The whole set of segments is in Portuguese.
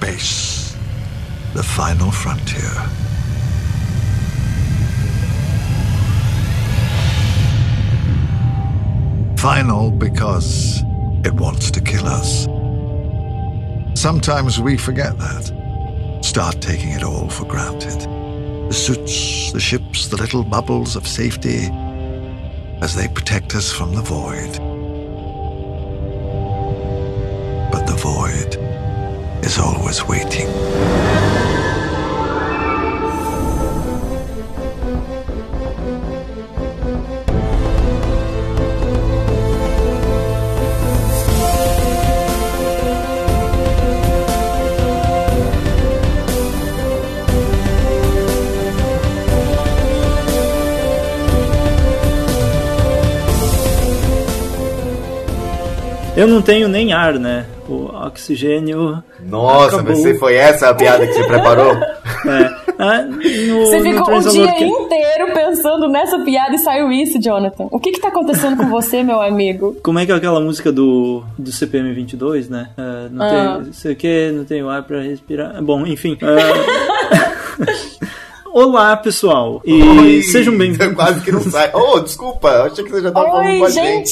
space, the final frontier. Final because it wants to kill us. Sometimes we forget that, start taking it all for granted. The suits, the ships, the little bubbles of safety as they protect us from the void. But the void is always waiting. Eu não tenho nem ar, né? O oxigênio. Nossa, acabou. Você foi essa a piada que você preparou? Você ficou o dia inteiro pensando nessa piada e saiu isso, Jonathan. O que que tá acontecendo com você, meu amigo? Como é que é aquela música do CPM22, né? Não sei o que, não tenho ar pra respirar. Bom, enfim. Olá, pessoal, e oi, sejam bem-vindos. Quase que não sai. Oh, desculpa, eu achei que você já tava falando com a gente.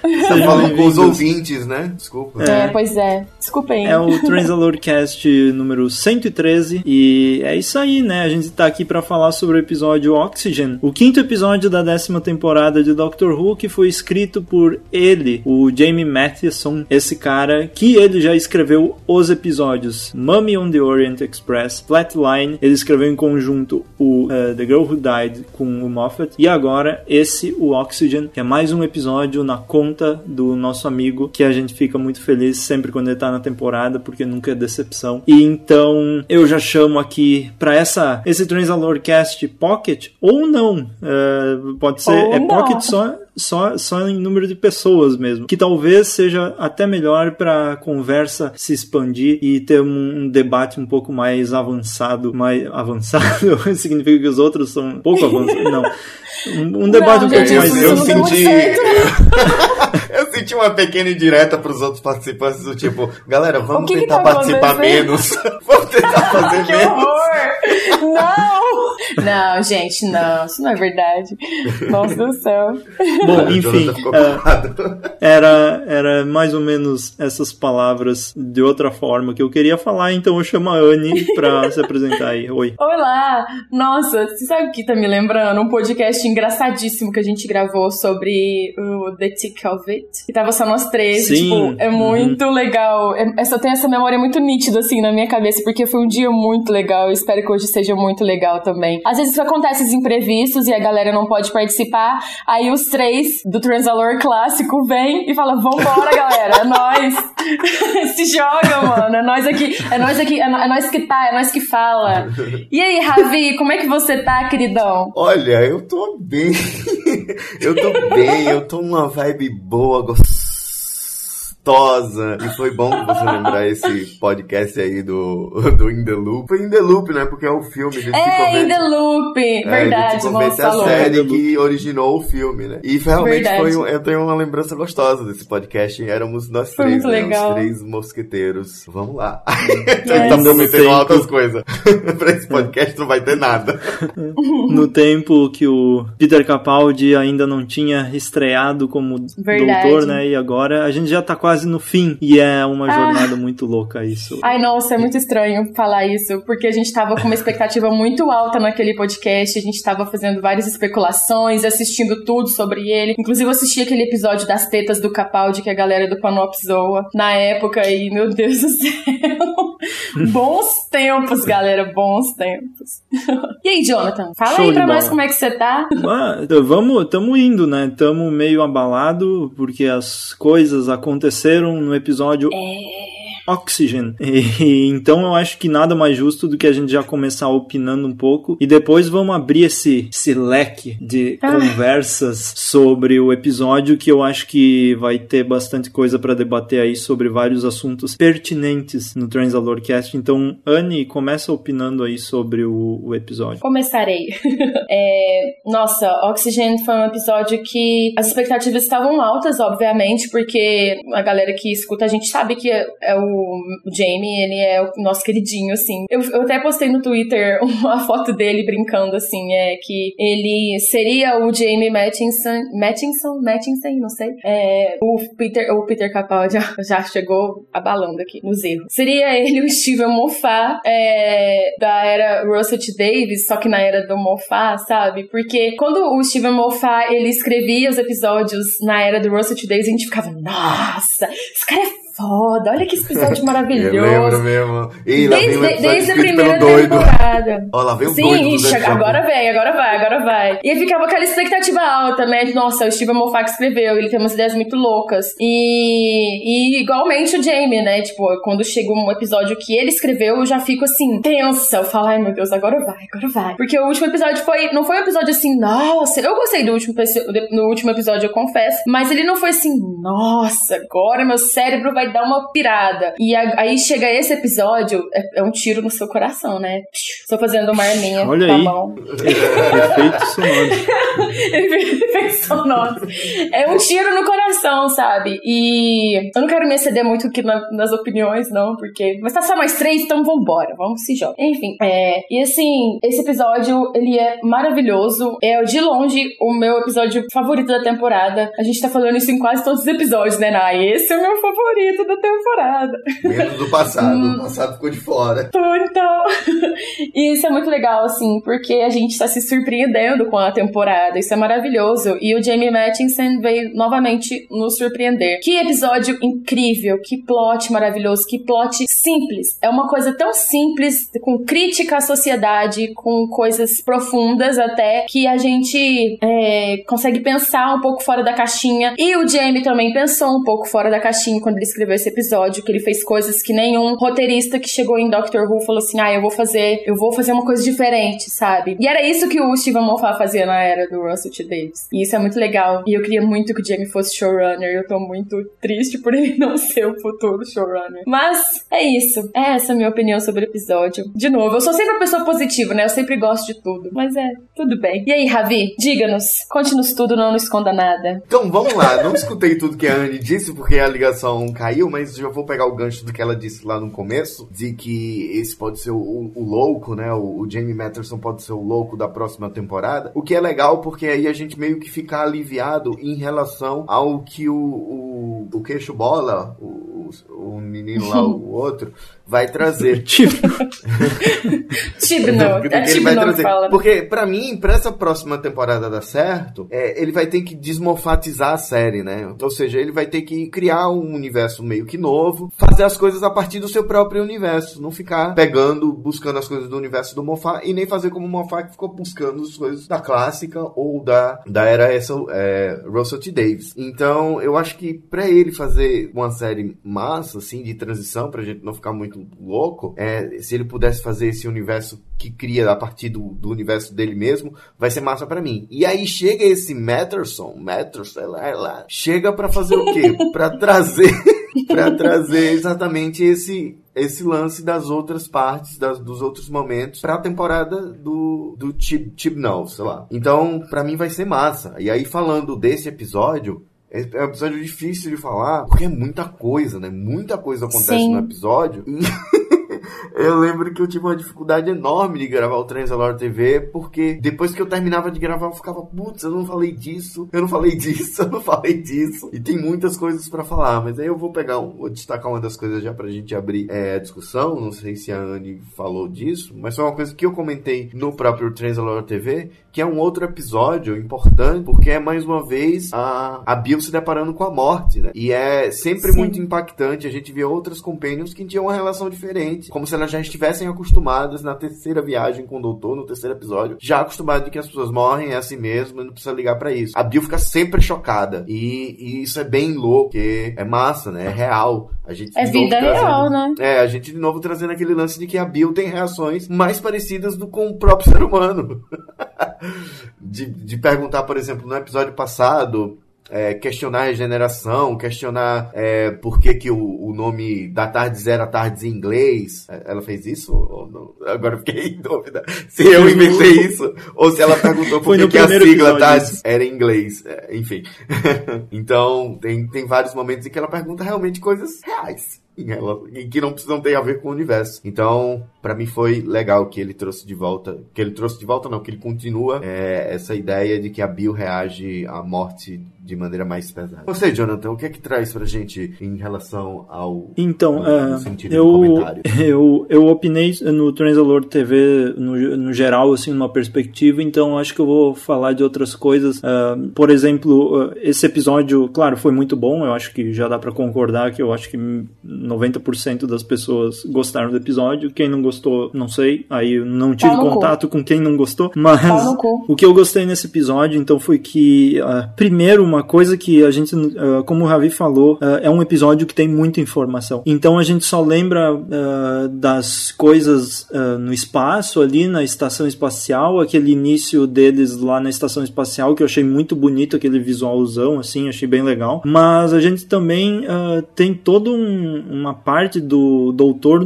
Você falou com os ouvintes, né? Desculpa. Pois é. Desculpa aí. É o Transalorcast número 113 e é isso aí, né? A gente tá aqui pra falar sobre o episódio Oxygen, o quinto episódio da 10ª temporada de Doctor Who, que foi escrito por ele, o Jamie Mathieson, esse cara que ele já escreveu os episódios Mummy on the Orient Express, Flatline, ele escreveu em conjunto o The Girl Who Died com o Moffat, e agora esse, o Oxygen, que é mais um episódio na conta do nosso amigo, que a gente fica muito feliz sempre quando ele tá na temporada, porque nunca é decepção. E então eu já chamo aqui pra esse Transalorcast Pocket, ou não, pode ser, ou é não. Pocket só em número de pessoas mesmo, que talvez seja até melhor para a conversa se expandir e ter um debate um pouco mais avançado. Mais avançado significa que os outros são um pouco avançados, não. Um debate um pouco mais... Eu senti uma pequena indireta para os outros participantes do tipo, galera, vamos tentar participar menos. Vamos tentar fazer que menos. Horror. Não, gente, não. Isso não é verdade. Nossa do céu. Bom, enfim, era mais ou menos essas palavras de outra forma que eu queria falar, então eu chamo a Anne pra se apresentar aí. Oi. Olá! Nossa, você sabe o que tá me lembrando? Um podcast engraçadíssimo que a gente gravou sobre o The Thick of It, que tava só nós três. Sim. Tipo, é muito legal. Eu só tenho essa memória muito nítida, assim, na minha cabeça, porque foi um dia muito legal. Eu espero que hoje seja muito legal também. Às vezes acontecem os imprevistos e a galera não pode participar, aí os três do Transalor clássico vem e fala, vambora, galera, é nóis. Se joga, mano, é nóis que fala. E aí, Ravi, como é que você tá, queridão? Olha, eu tô bem, eu tô numa vibe boa, gostosa. E foi bom você lembrar esse podcast aí do In the Loop. In the Loop, né? Porque é o filme de In the Loop, verdade. É a série que originou o filme, né? E realmente eu tenho uma lembrança gostosa desse podcast. Éramos nós três, né? Legal. Os três mosqueteiros. Vamos lá. Estamos prometendo altas coisas. Pra esse podcast não vai ter nada. No tempo que o Peter Capaldi ainda não tinha estreado como doutor, né? E agora a gente já tá quase no fim, e é uma jornada muito louca isso. Ai, nossa, é muito estranho falar isso, porque a gente tava com uma expectativa muito alta naquele podcast, a gente tava fazendo várias especulações, assistindo tudo sobre ele, inclusive eu assisti aquele episódio das tetas do Capaldi, que a galera do Panopzoa, na época, e meu Deus do céu, bons tempos, galera, bons tempos. E aí, Jonathan, fala show aí pra nós como é que você tá? Tamo indo, né, tamo meio abalado, porque as coisas aconteceram no episódio Oxygen. E então eu acho que nada mais justo do que a gente já começar opinando um pouco e depois vamos abrir esse leque de conversas sobre o episódio, que eu acho que vai ter bastante coisa pra debater aí sobre vários assuntos pertinentes no Transalorcast. Então, Anne, começa opinando aí sobre o episódio. Começarei. Nossa, Oxygen foi um episódio que as expectativas estavam altas, obviamente, porque a galera que escuta a gente sabe que é o o Jamie, ele é o nosso queridinho, assim. Eu até postei no Twitter uma foto dele brincando, assim, que ele seria o Jamie Mathieson, não sei. O Peter Capaldi já chegou abalando aqui nos erros. Seria ele o Steven Moffat da era Russell T Davies, só que na era do Moffat, sabe? Porque quando o Steven Moffat, ele escrevia os episódios na era do Russell T Davies, a gente ficava, nossa, esse cara é foda, olha que episódio maravilhoso. Eu lembro mesmo. Ih, desde a primeira temporada. Ó, lá veio o doido. Sim, agora vem, agora vai. E ficava aquela expectativa alta, né? Nossa, o Steven Moffat escreveu, ele tem umas ideias muito loucas. E igualmente o Jamie, né? Tipo, quando chega um episódio que ele escreveu, eu já fico assim, tensa. Eu falo, ai meu Deus, agora vai. Porque o último episódio não foi um episódio assim, nossa, eu gostei do último episódio, eu confesso, mas ele não foi assim, nossa, agora meu cérebro vai dar uma pirada. E aí chega esse episódio, é um tiro no seu coração, né? Estou fazendo uma arminha. Olha tá aí. Bom. Efeito sonoro. Efeito sonoro. É um tiro no coração, sabe? E eu não quero me exceder muito aqui nas opiniões, não, porque... Mas tá só mais 3, então vambora. Vamos se jogar. Enfim, e assim, esse episódio, ele é maravilhoso. É, de longe, o meu episódio favorito da temporada. A gente tá falando isso em quase todos os episódios, né, Nai? Esse é o meu favorito da temporada. Menos do passado. O passado ficou de fora. Então. E isso é muito legal, assim, porque a gente tá se surpreendendo com a temporada. Isso é maravilhoso. E o Jamie Mathieson veio novamente nos surpreender. Que episódio incrível. Que plot maravilhoso. Que plot simples. É uma coisa tão simples, com crítica à sociedade, com coisas profundas até, que a gente consegue pensar um pouco fora da caixinha. E o Jamie também pensou um pouco fora da caixinha quando ele escreveu esse episódio, que ele fez coisas que nenhum roteirista que chegou em Doctor Who falou assim, eu vou fazer uma coisa diferente, sabe? E era isso que o Steven Moffat fazia na era do Russell T Davies. E isso é muito legal. E eu queria muito que o Jamie fosse showrunner. Eu tô muito triste por ele não ser o futuro showrunner. Mas é isso. É essa a minha opinião sobre o episódio. De novo, eu sou sempre uma pessoa positiva, né? Eu sempre gosto de tudo. Mas tudo bem. E aí, Ravi? Diga-nos. Conte-nos tudo, não nos esconda nada. Então, vamos lá. Não escutei tudo que a Anne disse, porque a ligação caiu, mas já vou pegar o gancho do que ela disse lá no começo, de que esse pode ser o louco, né? O Jamie Mathieson pode ser o louco da próxima temporada, o que é legal, porque aí a gente meio que fica aliviado em relação ao que o queixo bola, o menino lá, o outro, vai trazer. Chibnall. Porque, pra mim, pra essa próxima temporada dar certo, ele vai ter que desmofatizar a série, né? Ou seja, ele vai ter que criar um universo meio que novo, fazer as coisas a partir do seu próprio universo, não ficar pegando, buscando as coisas do universo do Moffat, e nem fazer como o Moffat, que ficou buscando as coisas da clássica ou da era Russell T Davies. Então, eu acho que pra ele fazer uma série massa, assim, de transição, pra gente não ficar muito louco, se ele pudesse fazer esse universo que cria a partir do universo dele mesmo, vai ser massa pra mim. E aí chega esse Mathieson, sei lá, chega pra fazer o quê? Pra trazer exatamente esse lance das outras partes, dos outros momentos, pra temporada do Chibnall, sei lá. Então, pra mim vai ser massa. E aí, falando desse episódio, é um episódio difícil de falar, porque é muita coisa, né? Muita coisa acontece Sim. no episódio. Eu lembro que eu tive uma dificuldade enorme de gravar o Transalor TV, porque depois que eu terminava de gravar, eu ficava, putz, eu não falei disso. E tem muitas coisas pra falar, mas aí eu vou pegar, vou destacar uma das coisas já pra gente abrir a discussão, não sei se a Anne falou disso, mas foi uma coisa que eu comentei no próprio Transalor TV, que é um outro episódio importante, porque é mais uma vez a Bill se deparando com a morte, né? E é sempre Sim. muito impactante, a gente vê outras companions que tinham uma relação diferente, como se elas já estivessem acostumadas na terceira viagem com o doutor, no terceiro episódio, já acostumadas de que as pessoas morrem, é assim mesmo, não precisa ligar pra isso. A Bill fica sempre chocada, e isso é bem louco, porque é massa, né? É real. A gente é vida real, né? A gente de novo trazendo aquele lance de que a Bill tem reações mais parecidas com o próprio ser humano. De perguntar, por exemplo, no episódio passado... questionar a geração, questionar por que que o nome da TARDIS era TARDIS em inglês. Ela fez isso ou não? Agora eu fiquei em dúvida se eu inventei isso ou se ela perguntou por que a sigla TARDIS era em inglês. Enfim. Então, tem vários momentos em que ela pergunta realmente coisas reais. E que não precisam ter a ver com o universo. Então, pra mim foi legal que ele trouxe de volta. Que ele trouxe de volta, não, que ele continua essa ideia de que a Bill reage à morte de maneira mais pesada. Você, Jonathan, o que é que traz pra gente em relação ao... Então, sentido do comentário? Eu opinei no Transalor TV no geral, assim, numa perspectiva, então acho que eu vou falar de outras coisas. Por exemplo, esse episódio, claro, foi muito bom, eu acho que já dá pra concordar que eu acho que 90% das pessoas gostaram do episódio. Quem não gostou, não sei. Aí eu não tive contato com quem não gostou. Mas o que eu gostei nesse episódio, então, foi que... primeiro, uma coisa que a gente... como o Ravi falou, é um episódio que tem muita informação. Então, a gente só lembra das coisas no espaço, ali na estação espacial. Aquele início deles lá na estação espacial, que eu achei muito bonito. Aquele visualzão, assim, achei bem legal. Mas a gente também tem todo uma parte do doutor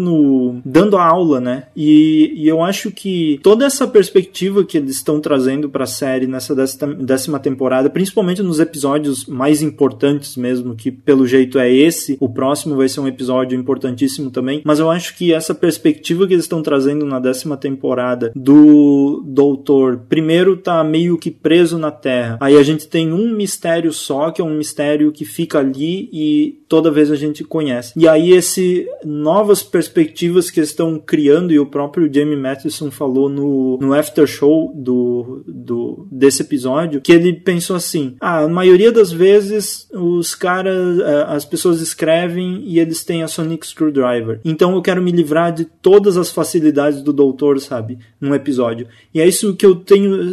dando a aula, né? E eu acho que toda essa perspectiva que eles estão trazendo pra série nessa 10ª temporada, principalmente nos episódios mais importantes mesmo, que pelo jeito é esse, o próximo vai ser um episódio importantíssimo também, mas eu acho que essa perspectiva que eles estão trazendo na 10ª temporada do doutor, primeiro tá meio que preso na Terra, aí a gente tem um mistério só, que é um mistério que fica ali e toda vez a gente conhece. E aí novas perspectivas que estão criando, e o próprio Jamie Mathieson falou no after show desse episódio, que ele pensou assim, a maioria das vezes as pessoas escrevem e eles têm a Sonic Screwdriver, então eu quero me livrar de todas as facilidades do doutor, sabe, num episódio. E é isso que eu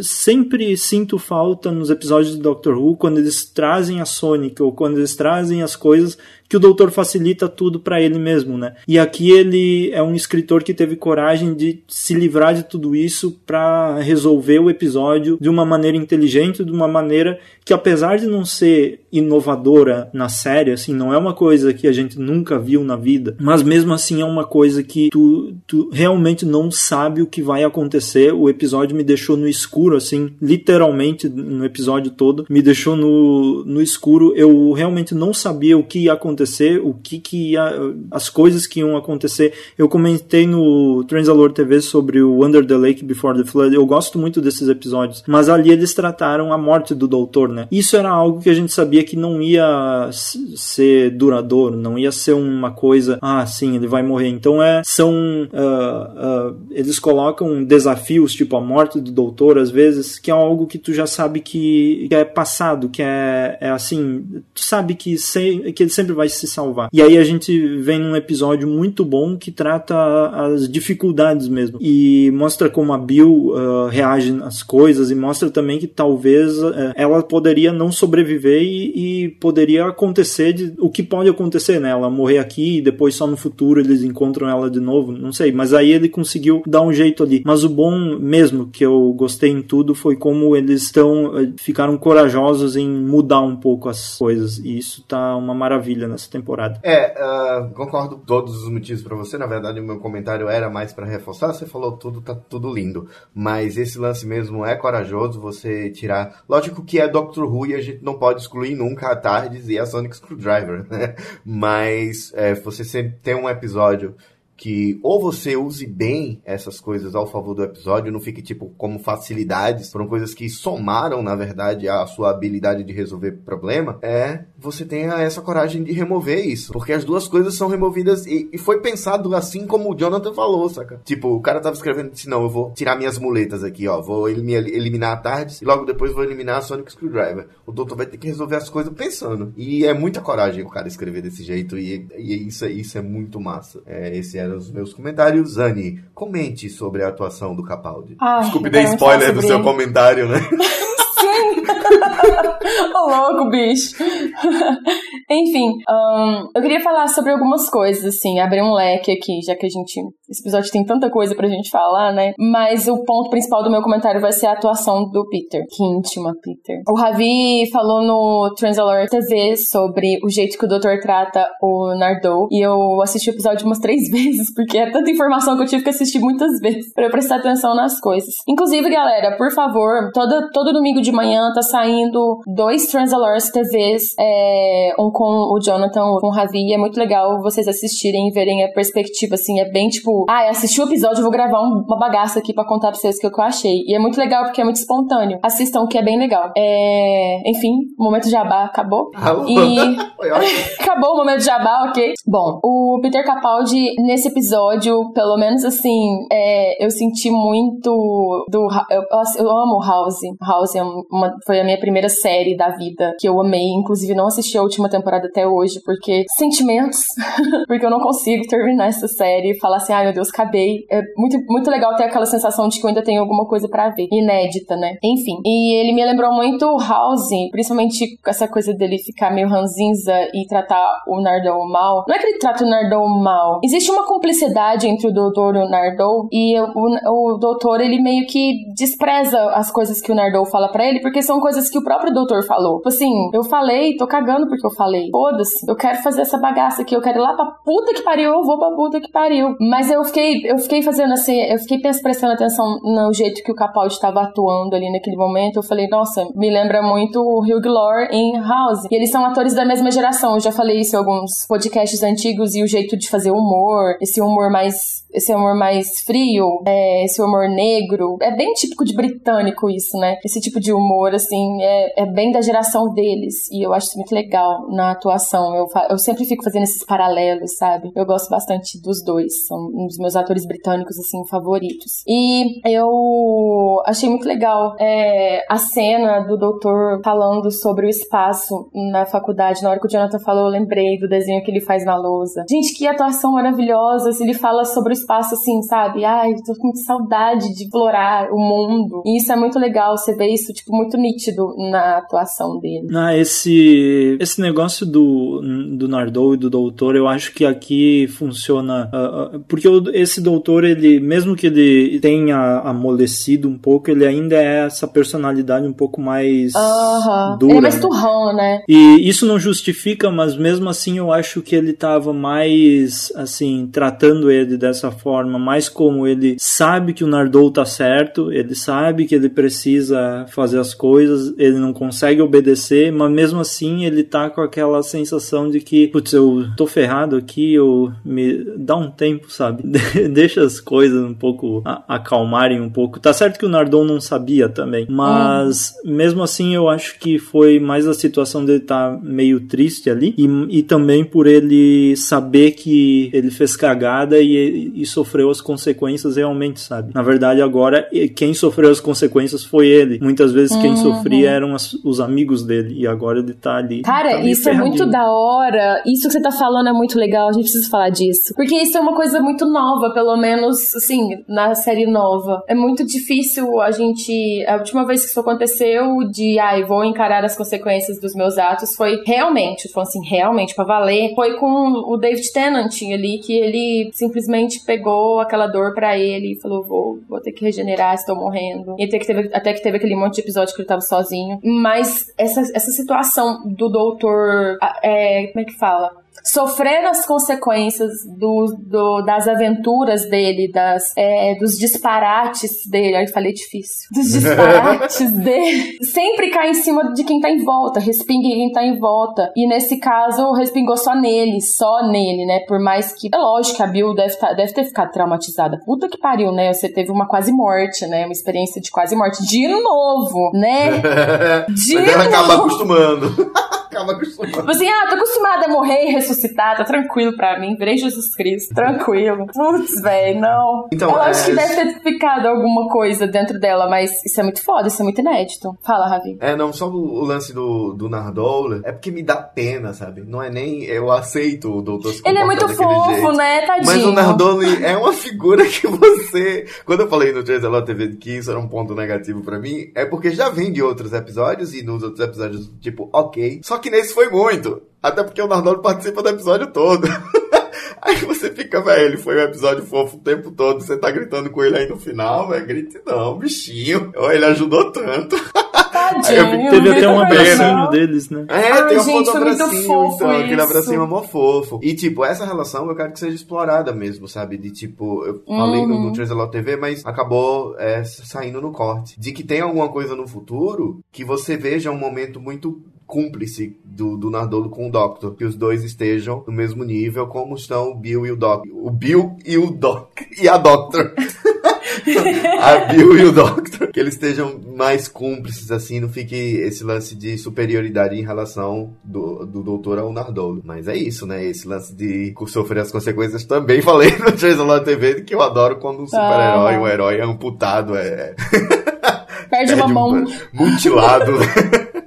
sempre sinto falta nos episódios de Doctor Who, quando eles trazem a Sonic, ou quando eles trazem as coisas que o doutor facilita tudo pra ele mesmo, né? E aqui ele é um escritor que teve coragem de se livrar de tudo isso pra resolver o episódio de uma maneira inteligente, de uma maneira que, apesar de não ser inovadora na série, assim, não é uma coisa que a gente nunca viu na vida, mas mesmo assim é uma coisa que tu realmente não sabe o que vai acontecer. O episódio me deixou no escuro, assim, literalmente, no episódio todo, me deixou no escuro. Eu realmente não sabia o que ia acontecer, as coisas que iam acontecer. Eu comentei no Transalor TV sobre o Under the Lake, Before the Flood. Eu gosto muito desses episódios, mas ali eles trataram a morte do doutor, né? Isso era algo que a gente sabia que não ia ser duradouro, não ia ser uma coisa, sim, ele vai morrer. Então eles colocam desafios, tipo a morte do doutor, às vezes, que é algo que tu já sabe que é passado, que é assim, tu sabe que ele sempre vai se salvar. E aí a gente vem num episódio muito bom que trata as dificuldades mesmo, e mostra como a Bill reage às coisas, e mostra também que talvez ela poderia não sobreviver e poderia acontecer o que pode acontecer, né? Ela morrer aqui e depois só no futuro eles encontram ela de novo, não sei, mas aí ele conseguiu dar um jeito ali. Mas o bom mesmo que eu gostei em tudo foi como eles ficaram corajosos em mudar um pouco as coisas, e isso tá uma maravilha nessa temporada. Concordo com todos os motivos pra você. Na verdade, o meu comentário era mais pra reforçar. Você falou tudo, tá tudo lindo, mas esse lance mesmo é corajoso, você tirar, lógico que é Doctor Who e a gente não pode excluir nunca a TARDIS e a Sonic Screwdriver, né? Mas você sempre tem um episódio que ou você use bem essas coisas ao favor do episódio, não fique tipo como facilidades, foram coisas que somaram, na verdade, a sua habilidade de resolver problema, você tenha essa coragem de remover isso, porque as duas coisas são removidas e foi pensado assim como o Jonathan falou, saca? Tipo, o cara tava escrevendo e disse, não, eu vou tirar minhas muletas aqui, ó, vou eliminar a TARDIS e logo depois vou eliminar a Sonic Screwdriver. O doutor vai ter que resolver as coisas pensando, e é muita coragem o cara escrever desse jeito, e isso é muito massa. Esse era os meus comentários. Anne, comente sobre a atuação do Capaldi. Desculpe, dei spoiler do seu comentário, né? Sim! Ô louco, bicho! Enfim, eu queria falar sobre algumas coisas, assim, abrir um leque aqui, já que a gente Esse episódio tem tanta coisa pra gente falar, né? Mas o ponto principal do meu comentário vai ser a atuação do Peter. Que íntima, Peter. O Ravi falou no Transalore TV sobre o jeito que o doutor trata o Nardou. E eu assisti o episódio umas 3 vezes, porque é tanta informação que eu tive que assistir muitas vezes pra eu prestar atenção nas coisas. Inclusive, galera, por favor, todo domingo de manhã tá saindo 2 Transalores TVs, um com o Jonathan, um com o Ravi, e é muito legal vocês assistirem e verem a perspectiva, assim, é bem tipo, eu assisti o episódio, eu vou gravar uma bagaça aqui pra contar pra vocês o que eu achei. E é muito legal porque é muito espontâneo. Assistam, que é bem legal. Enfim, o momento jabá acabou. Acabou o momento jabá, ok? Bom, o Peter Capaldi, nesse episódio, pelo menos assim, eu senti muito do... Eu amo House. House foi a minha primeira série da vida que eu amei. Inclusive, não assisti a última temporada até hoje, porque... Sentimentos. Porque eu não consigo terminar essa série e falar assim, ai meu Deus, acabei. É muito, muito legal ter aquela sensação de que eu ainda tenho alguma coisa pra ver. Inédita, né? Enfim. E ele me lembrou muito House, principalmente essa coisa dele ficar meio ranzinza e tratar o Nardou mal. Não é que ele trata o Nardou mal. Existe uma cumplicidade entre o doutor e o Nardou, e o doutor, ele meio que despreza as coisas que o Nardou fala pra ele, porque são coisas que o próprio doutor falou. Tipo assim, eu falei, tô cagando porque eu falei. Foda-se, eu quero fazer essa bagaça aqui, eu quero ir lá pra puta que pariu, eu vou pra puta que pariu. Mas eu fiquei fazendo assim, eu fiquei prestando atenção no jeito que o Capaldi estava atuando ali naquele momento. Eu falei, nossa, me lembra muito o Hugh Laurie em House. E eles são atores da mesma geração, eu já falei isso em alguns podcasts antigos, e o jeito de fazer humor, esse humor mais frio, esse humor negro, é bem típico de britânico isso, né? Esse tipo de humor, assim, é bem da geração deles, e eu acho isso muito legal na atuação. Eu sempre fico fazendo esses paralelos, sabe? Eu gosto bastante dos dois, são um dos meus atores britânicos, assim, favoritos. E eu achei muito legal a cena do doutor falando sobre o espaço na faculdade. Na hora que o Jonathan falou, eu lembrei do desenho que ele faz na lousa. Gente, que atuação maravilhosa! Ele fala sobre o espaço, assim, sabe? Ai, tô com saudade de explorar o mundo. E isso é muito legal, você vê isso, tipo, muito nítido na atuação dele. Esse negócio do Nardou e do doutor, eu acho que aqui funciona... porque esse doutor, ele, mesmo que ele tenha amolecido um pouco, ele ainda é essa personalidade um pouco mais dura. Ele é mais turrão, né? E isso não justifica, mas mesmo assim eu acho que ele tava mais, assim, tratando ele dessa forma, mais como ele sabe que o Nardou tá certo, ele sabe que ele precisa fazer as coisas, ele não consegue obedecer, mas mesmo assim ele tá com aquela sensação de que, putz, eu tô ferrado aqui, dá um tempo, sabe? Deixa as coisas um pouco acalmarem um pouco. Tá certo que o Nardou não sabia também, mas mesmo assim eu acho que foi mais a situação dele tá meio triste ali, e também por ele saber que ele fez cagada e sofreu as consequências realmente, sabe? Na verdade, agora quem sofreu as consequências foi ele. Muitas vezes quem sofria eram os amigos dele, e agora ele tá ali. Cara, tá isso ferradinho. É muito da hora. Isso que você tá falando é muito legal, a gente precisa falar disso. Porque isso é uma coisa muito nova, pelo menos, assim, na série nova. É muito difícil a gente... A última vez que isso aconteceu de, vou encarar as consequências dos meus atos, foi realmente, eu falo assim, realmente, pra valer, foi com o David Tennant ali, que ele simplesmente pegou aquela dor pra ele e falou, vou ter que regenerar, estou morrendo. E até que teve aquele monte de episódio que ele tava sozinho. Mas essa situação do doutor... como é que fala? Sofrer as consequências das aventuras dele, dos disparates dele. Aí eu falei difícil. Dos disparates dele. Sempre cai em cima de quem tá em volta. Respinga quem tá em volta. E nesse caso, respingou só nele, né? Por mais que... É lógico que a Bill deve ter ficado traumatizada. Puta que pariu, né? Você teve uma quase morte, né? Uma experiência de quase morte. De novo, né? Mas ela acaba acostumando. Assim, tô acostumada a morrer e ressuscitar, tá tranquilo pra mim, virei Jesus Cristo, tranquilo. Putz, velho, não. Então, eu acho que deve ter ficado alguma coisa dentro dela, mas isso é muito foda, isso é muito inédito. Fala, Ravi. Não, só o lance do Nardole, é porque me dá pena, sabe? Não é nem, eu aceito o doutor se comportar daquele jeito. Ele é muito fofo, né, tadinho. Mas o Nardole é uma figura que você... Quando eu falei no Transalore TV que isso era um ponto negativo pra mim, é porque já vem de outros episódios, e nos outros episódios, só que nesse foi muito. Até porque o Nardole participa do episódio todo. Aí você fica, velho, ele foi um episódio fofo o tempo todo, você tá gritando com ele aí no final, velho, grite não, bichinho. Ó, ele ajudou tanto. Tadinho, teve até um abracinho deles, né? É, tem um foto abracinho, então, aquele abracinho amor fofo. E, tipo, essa relação eu quero que seja explorada mesmo, sabe? De, tipo, eu falei no Translate TV, mas acabou saindo no corte. De que tem alguma coisa no futuro que você veja um momento muito cúmplice do Nardolo com o Doctor, que os dois estejam no mesmo nível como estão o Bill e o Doc. O Bill e o Doc. E a Doctor. A Bill e o Doctor. Que eles estejam mais cúmplices, assim, não fique esse lance de superioridade em relação do doutor ao Nardolo. Mas é isso, né? Esse lance de sofrer as consequências também. Falei no Jason Lord TV que eu adoro quando um super-herói, um herói é amputado, perde uma mão. Mutilado.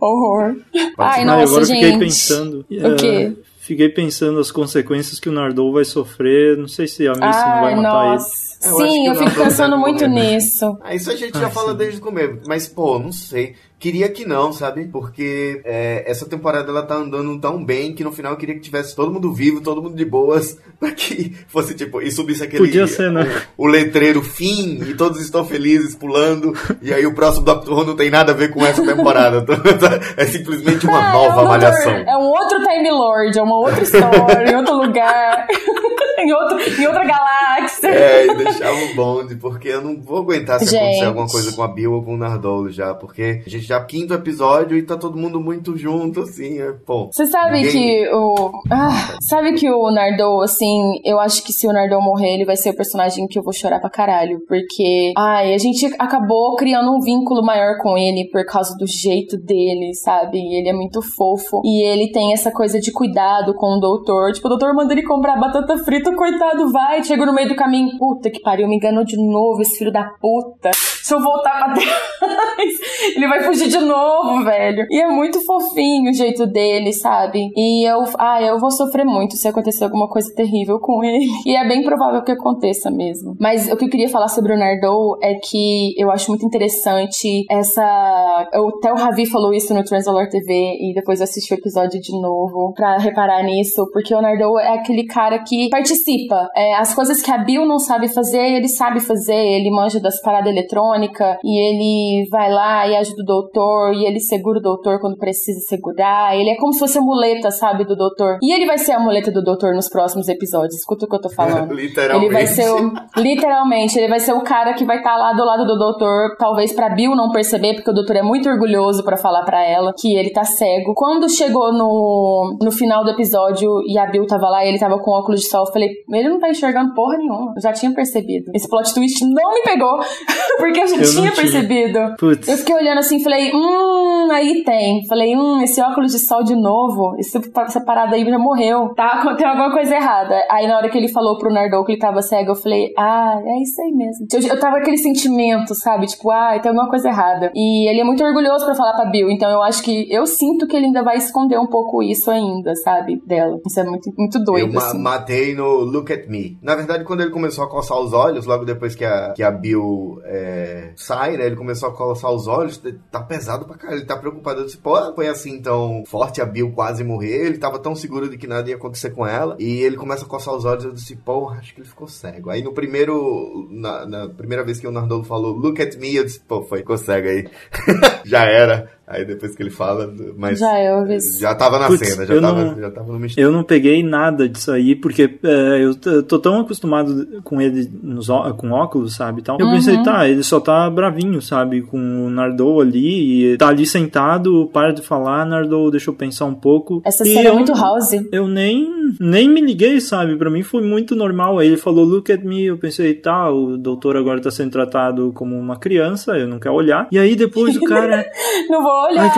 Horror. Ai, nossa, agora gente. Fiquei pensando. O quê? Fiquei pensando as consequências que o Nardol vai sofrer. Não sei se a Missy não vai matar ele. Sim, eu fico pensando muito nisso. Isso a gente já fala desde o começo. Mas, pô, não sei. Queria que não, sabe? Porque essa temporada ela tá andando tão bem que no final eu queria que tivesse todo mundo vivo, todo mundo de boas, pra que fosse tipo, e subisse aquele... Podia ser, né? O letreiro fim, e todos estão felizes pulando, e aí o próximo Doctor Who não tem nada a ver com essa temporada. É simplesmente uma nova avaliação. É um outro Time Lord, é uma outra história, em outro lugar, em outra galáxia. E deixava o bonde, porque eu não vou aguentar se acontecer alguma coisa com a Bill ou com o Nardolo já, porque a gente já quinto episódio e tá todo mundo muito junto, assim, pô. Você sabe ninguém... sabe que o Nardol, assim, eu acho que se o Nardol morrer, ele vai ser o personagem que eu vou chorar pra caralho, porque, a gente acabou criando um vínculo maior com ele por causa do jeito dele, sabe? Ele é muito fofo e ele tem essa coisa de cuidado com o doutor, tipo, o doutor manda ele comprar batata frita, coitado, vai, chega no meio do caminho, puta que pariu, me enganou de novo, esse filho da puta, se eu voltar pra trás, ele vai fugir de novo, velho. E é muito fofinho o jeito dele, sabe? E eu vou sofrer muito se acontecer alguma coisa terrível com ele. E é bem provável que aconteça mesmo. Mas o que eu queria falar sobre o Nardole é que eu acho muito interessante essa... Até o Ravi falou isso no Transalor TV e depois eu assisti o episódio de novo pra reparar nisso, porque o Nardole é aquele cara que participa. As coisas que a Bill não sabe fazer, ele manja das paradas eletrônicas e ele vai lá e ajuda o doutor, e ele segura o doutor quando precisa segurar, ele é como se fosse a muleta, sabe, do doutor, e ele vai ser a muleta do doutor nos próximos episódios, escuta o que eu tô falando. Literalmente. Ele vai ser literalmente, ele vai ser o cara que vai estar lá do lado do doutor, talvez pra Bill não perceber, porque o doutor é muito orgulhoso pra falar pra ela que ele tá cego. Quando chegou no final do episódio e a Bill tava lá e ele tava com óculos de sol, eu falei, ele não tá enxergando porra nenhuma, eu já tinha percebido. Esse plot twist não me pegou, porque eu já tinha percebido. Putz. Eu fiquei olhando assim, falei, aí tem. Falei, esse óculos de sol de novo, essa parada aí já morreu. Tá, tem alguma coisa errada. Aí na hora que ele falou pro Nardol que ele tava cego, eu falei, é isso aí mesmo. Eu tava com aquele sentimento, sabe? Tipo, tem alguma coisa errada. E ele é muito orgulhoso pra falar pra Bill, então eu acho que, eu sinto que ele ainda vai esconder um pouco isso ainda, sabe? Dela. Isso é muito, muito doido, assim. Eu matei no Look at Me. Na verdade, quando ele começou a coçar os olhos, logo depois que a Bill sai, né? Ele começou a coçar os olhos, tá pesado pra caralho, ele tá preocupado. Eu disse, foi assim tão forte, a Bill quase morrer, ele tava tão seguro de que nada ia acontecer com ela, e ele começa a coçar os olhos. Eu disse, acho que ele ficou cego. Aí na primeira vez que o Nardolo falou, Look at Me, eu disse, ficou cego aí. Já era. Aí depois que ele fala, mas já tava na cena, já tava no mistério. Eu não peguei nada disso aí, porque eu tô tão acostumado com ele com óculos, sabe, tal. Eu pensei, ele só tá bravinho, sabe, com o Nardol ali, e tá ali sentado, para de falar, Nardol, deixa eu pensar um pouco. Essa cena é muito House. Eu nem me liguei, sabe, pra mim foi muito normal. Aí ele falou, Look at Me, eu pensei, o doutor agora tá sendo tratado como uma criança, eu não quero olhar. E aí depois o cara... Não vou olhar. I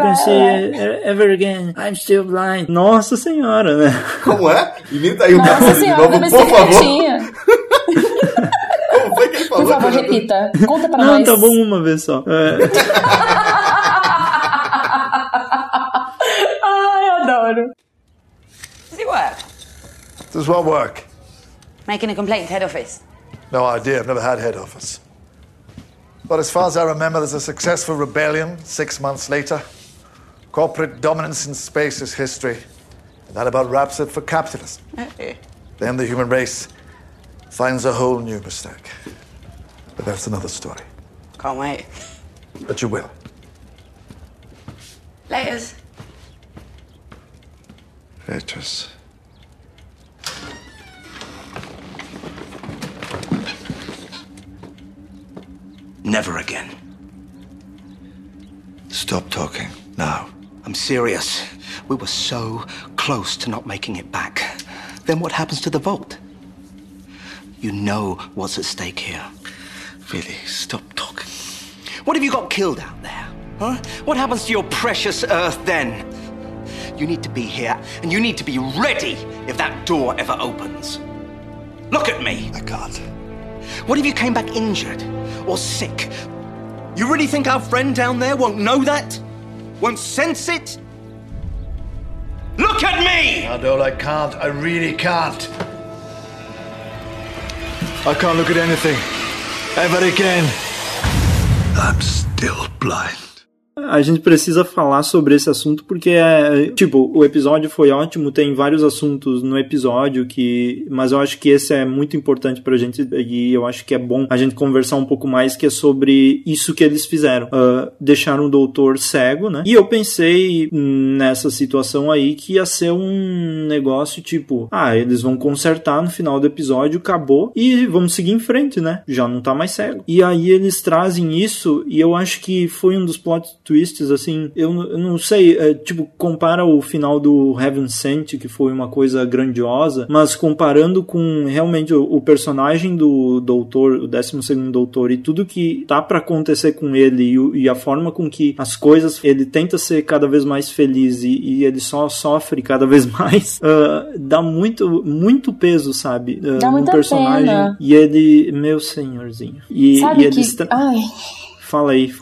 can see ever again. I'm still blind. Nossa senhora, né? Como é? Imita aí o cara de novo, por favor. Como foi que ele falou? Por favor, repita. Conta pra nós. Não, tá bom uma vez só. Ai, eu adoro. Does it work? Does what work? Making a complaint to head office. No idea. I've never had head office. But as far as I remember, there's a successful rebellion 6 months later. Corporate dominance in space is history. And that about wraps it for capitalism. Then the human race finds a whole new mistake. But that's another story. Can't wait. But you will. Laters. Laters. Never again. Stop talking now. I'm serious. We were so close to not making it back. Then what happens to the vault? You know what's at stake here. Really, stop talking. What have you got killed out there? Huh? What happens to your precious Earth then? You need to be here, and you need to be ready if that door ever opens. Look at me. I can't. What if you came back injured or sick? You really think our friend down there won't know that? Won't sense it? Look at me! Adol, I can't. I really can't. I can't look at anything. Ever again. I'm still blind. A gente precisa falar sobre esse assunto porque é, tipo, o episódio foi ótimo, tem vários assuntos no episódio que, mas eu acho que esse é muito importante pra gente e eu acho que é bom a gente conversar um pouco mais, que é sobre isso que eles fizeram, deixaram o doutor cego, né? E eu pensei nessa situação aí que ia ser um negócio tipo, ah, eles vão consertar no final do episódio, acabou e vamos seguir em frente, né? Já não tá mais cego. E aí eles trazem isso e eu acho que foi um dos plot twists, assim, eu não sei, tipo, compara o final do Heaven Sent, que foi uma coisa grandiosa, mas comparando com realmente o personagem do doutor, o 12º doutor, e tudo que tá pra acontecer com ele e a forma com que as coisas, ele tenta ser cada vez mais feliz e ele só sofre cada vez mais, dá muito peso, sabe? Dá muita personagem pena. E ele, meu senhorzinho. Sabe e ele que... Ai... Fala aí.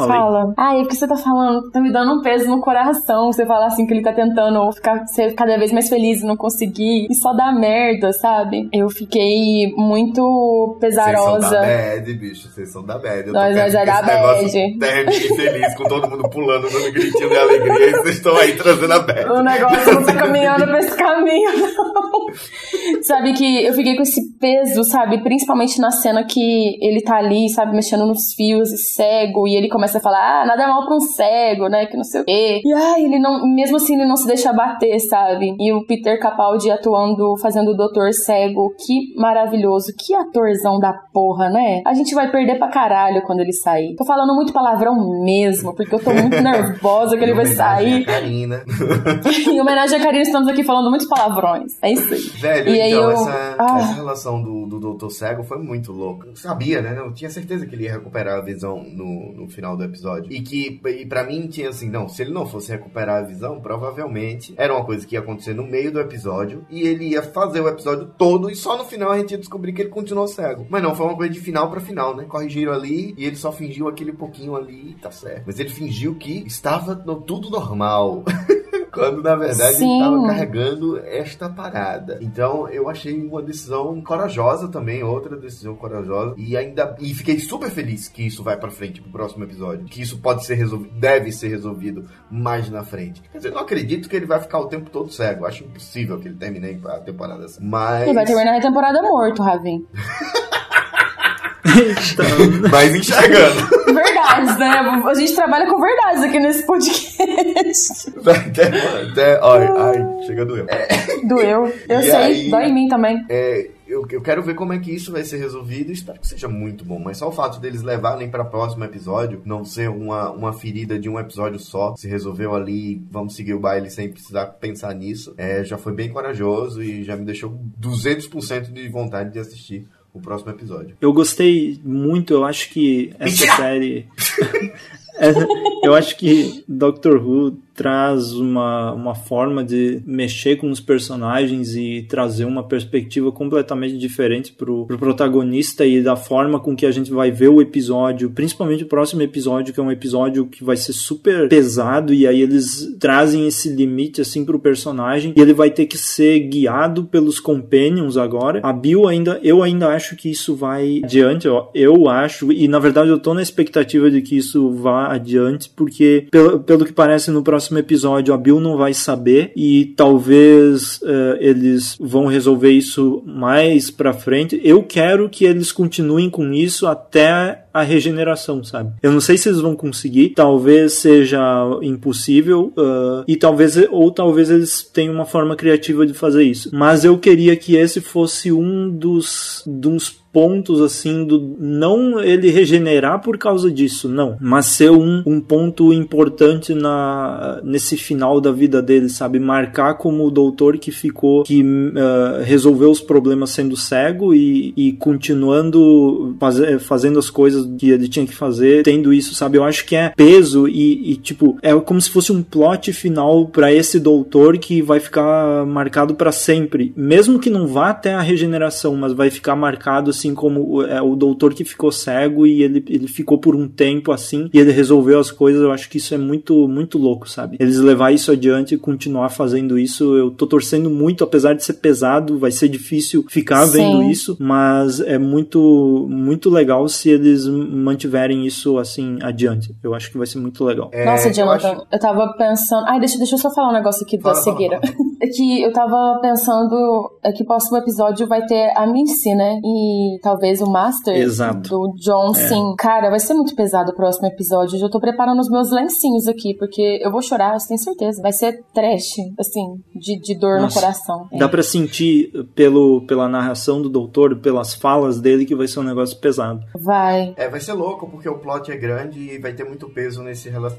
Ai, o que você tá falando? Tá me dando um peso no coração. Você falar assim que ele tá tentando ser cada vez mais feliz e não conseguir. E só dá merda, sabe? Eu fiquei muito pesarosa. Vocês são da bad, bicho. Vocês são da bad. Nós já dá bad. Terminei feliz com todo mundo pulando, dando gritinho de alegria. E vocês estão aí trazendo a bad. O negócio não tá caminhando pra esse caminho, não. Sabe que eu fiquei com esse peso, sabe? Principalmente na cena que ele tá ali, sabe? Mexendo nos fios e cego. E ele começa a falar, ah, nada é mal pra um cego, né, que não sei o quê. E ai, ele não, mesmo assim ele não se deixa bater, sabe? E o Peter Capaldi atuando, fazendo o doutor cego, que maravilhoso, que atorzão da porra, né? A gente vai perder pra caralho quando ele sair. Tô falando muito palavrão mesmo, porque eu tô muito nervosa que ele vai sair. Em homenagem a Karina, estamos aqui falando muitos palavrões. É isso aí. Velho, e então, aí essa relação do doutor cego foi muito louca. Eu sabia, né? Eu tinha certeza que ele ia recuperar a visão no final do episódio. E pra mim tinha assim, não, se ele não fosse recuperar a visão, provavelmente era uma coisa que ia acontecer no meio do episódio e ele ia fazer o episódio todo e só no final a gente ia descobrir que ele continuou cego. Mas não, foi uma coisa de final pra final, né? Corrigiram ali e ele só fingiu aquele pouquinho ali, tá certo. Mas ele fingiu que estava tudo normal. Quando, na verdade, sim, ele tava carregando esta parada. Então, eu achei uma decisão corajosa também, outra decisão corajosa. E fiquei super feliz que isso vai pra frente, pro próximo episódio. Que isso pode ser resolvido, deve ser resolvido mais na frente. Quer dizer, eu não acredito que ele vai ficar o tempo todo cego. Acho impossível que ele termine a temporada assim. Mas... ele vai terminar a temporada morto, Ravin. Então... mas enxergando. Verdades, né? A gente trabalha com verdades aqui nesse podcast. Ai, chega a doer. Doeu. Eu sei, aí, dói em mim também. Eu quero ver como é que isso vai ser resolvido. Espero que seja muito bom. Mas só o fato deles levarem pra próximo episódio, não ser uma ferida de um episódio só, se resolveu ali, vamos seguir o baile sem precisar pensar nisso, já foi bem corajoso e já me deixou 200% de vontade de assistir o próximo episódio. Eu gostei muito, eu acho que essa série... eu acho que Doctor Who traz uma forma de mexer com os personagens e trazer uma perspectiva completamente diferente pro protagonista e da forma com que a gente vai ver o episódio, principalmente o próximo episódio, que é um episódio que vai ser super pesado, e aí eles trazem esse limite, assim, pro personagem, e ele vai ter que ser guiado pelos companions agora. A Bill eu ainda acho que isso vai adiante, ó, eu acho, e na verdade eu tô na expectativa de que isso vá adiante, porque pelo que parece no próximo próximo episódio a Bill não vai saber e talvez eles vão resolver isso mais pra frente. Eu quero que eles continuem com isso até a regeneração, sabe? Eu não sei se eles vão conseguir, talvez seja impossível, ou talvez eles tenham uma forma criativa de fazer isso. Mas eu queria que esse fosse um dos pontos, assim, do não ele regenerar por causa disso, não, mas ser um ponto importante nesse final da vida dele, sabe? Marcar como o doutor que ficou, que resolveu os problemas sendo cego e continuando fazendo as coisas que ele tinha que fazer, tendo isso, sabe? Eu acho que é peso e tipo, é como se fosse um plot final pra esse doutor que vai ficar marcado pra sempre, mesmo que não vá até a regeneração, mas vai ficar marcado assim como o doutor que ficou cego e ele ficou por um tempo assim e ele resolveu as coisas. Eu acho que isso é muito, muito louco, sabe? Eles levar isso adiante e continuar fazendo isso, eu tô torcendo muito, apesar de ser pesado, vai ser difícil ficar vendo isso, mas é muito, muito legal se eles mantiverem isso assim adiante. Eu acho que vai ser muito legal. Nossa, Jonathan, eu tava pensando... Ai, deixa eu só falar um negócio aqui da cegueira. É que eu tava pensando que o próximo episódio vai ter a Missy, né? E talvez o Master. Exato. Do John Sim. Cara, vai ser muito pesado o próximo episódio. Eu já tô preparando os meus lencinhos aqui, porque eu vou chorar, eu tenho certeza. Vai ser trash, assim, de dor no coração. Dá pra sentir pela narração do doutor, pelas falas dele, que vai ser um negócio pesado. Vai. Vai ser louco, porque o plot é grande e vai ter muito peso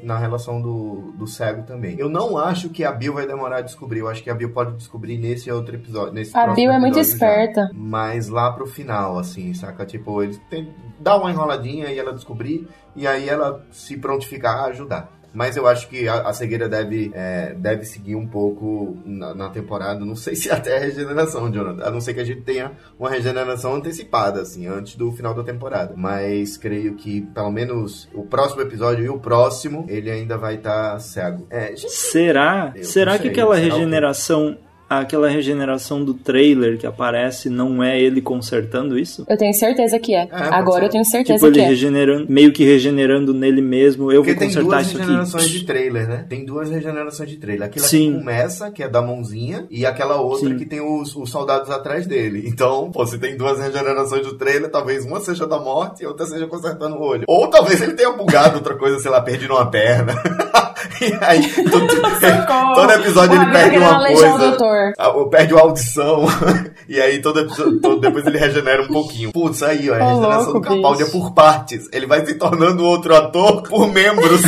na relação do cego também. Eu não acho que a Bill vai demorar a descobrir. Eu acho que a Bill pode descobrir nesse outro episódio. A Bill é muito esperta. Já. Mas lá pro final, assim, saca? Tipo, ele dá uma enroladinha e ela descobrir, e aí ela se prontificar a ajudar. Mas eu acho que a cegueira deve seguir um pouco na temporada. Não sei se até a regeneração, Jonathan. A não ser que a gente tenha uma regeneração antecipada, assim, antes do final da temporada. Mas creio que, pelo menos, o próximo episódio e o próximo, ele ainda vai estar cego. Será? Será que aquela regeneração... Aquela regeneração do trailer que aparece, não é ele consertando isso? Eu tenho certeza que é. Agora eu tenho certeza que é. Tipo, ele regenerando, meio que regenerando nele mesmo. Eu vou consertar isso aqui. Porque tem duas regenerações de trailer, né? Tem duas regenerações de trailer. Aquela que começa, que é da mãozinha, e aquela outra que tem os soldados atrás dele. Então, pô, se tem duas regenerações do trailer, talvez uma seja da morte e outra seja consertando o olho. Ou talvez ele tenha bugado outra coisa, sei lá, perdido uma perna. E aí, todo episódio ele perde uma coisa. Perde a audição. E aí depois ele regenera um pouquinho. Putz, aí ó, a regeneração do Capaldi é por partes. Ele vai se tornando outro ator por membros.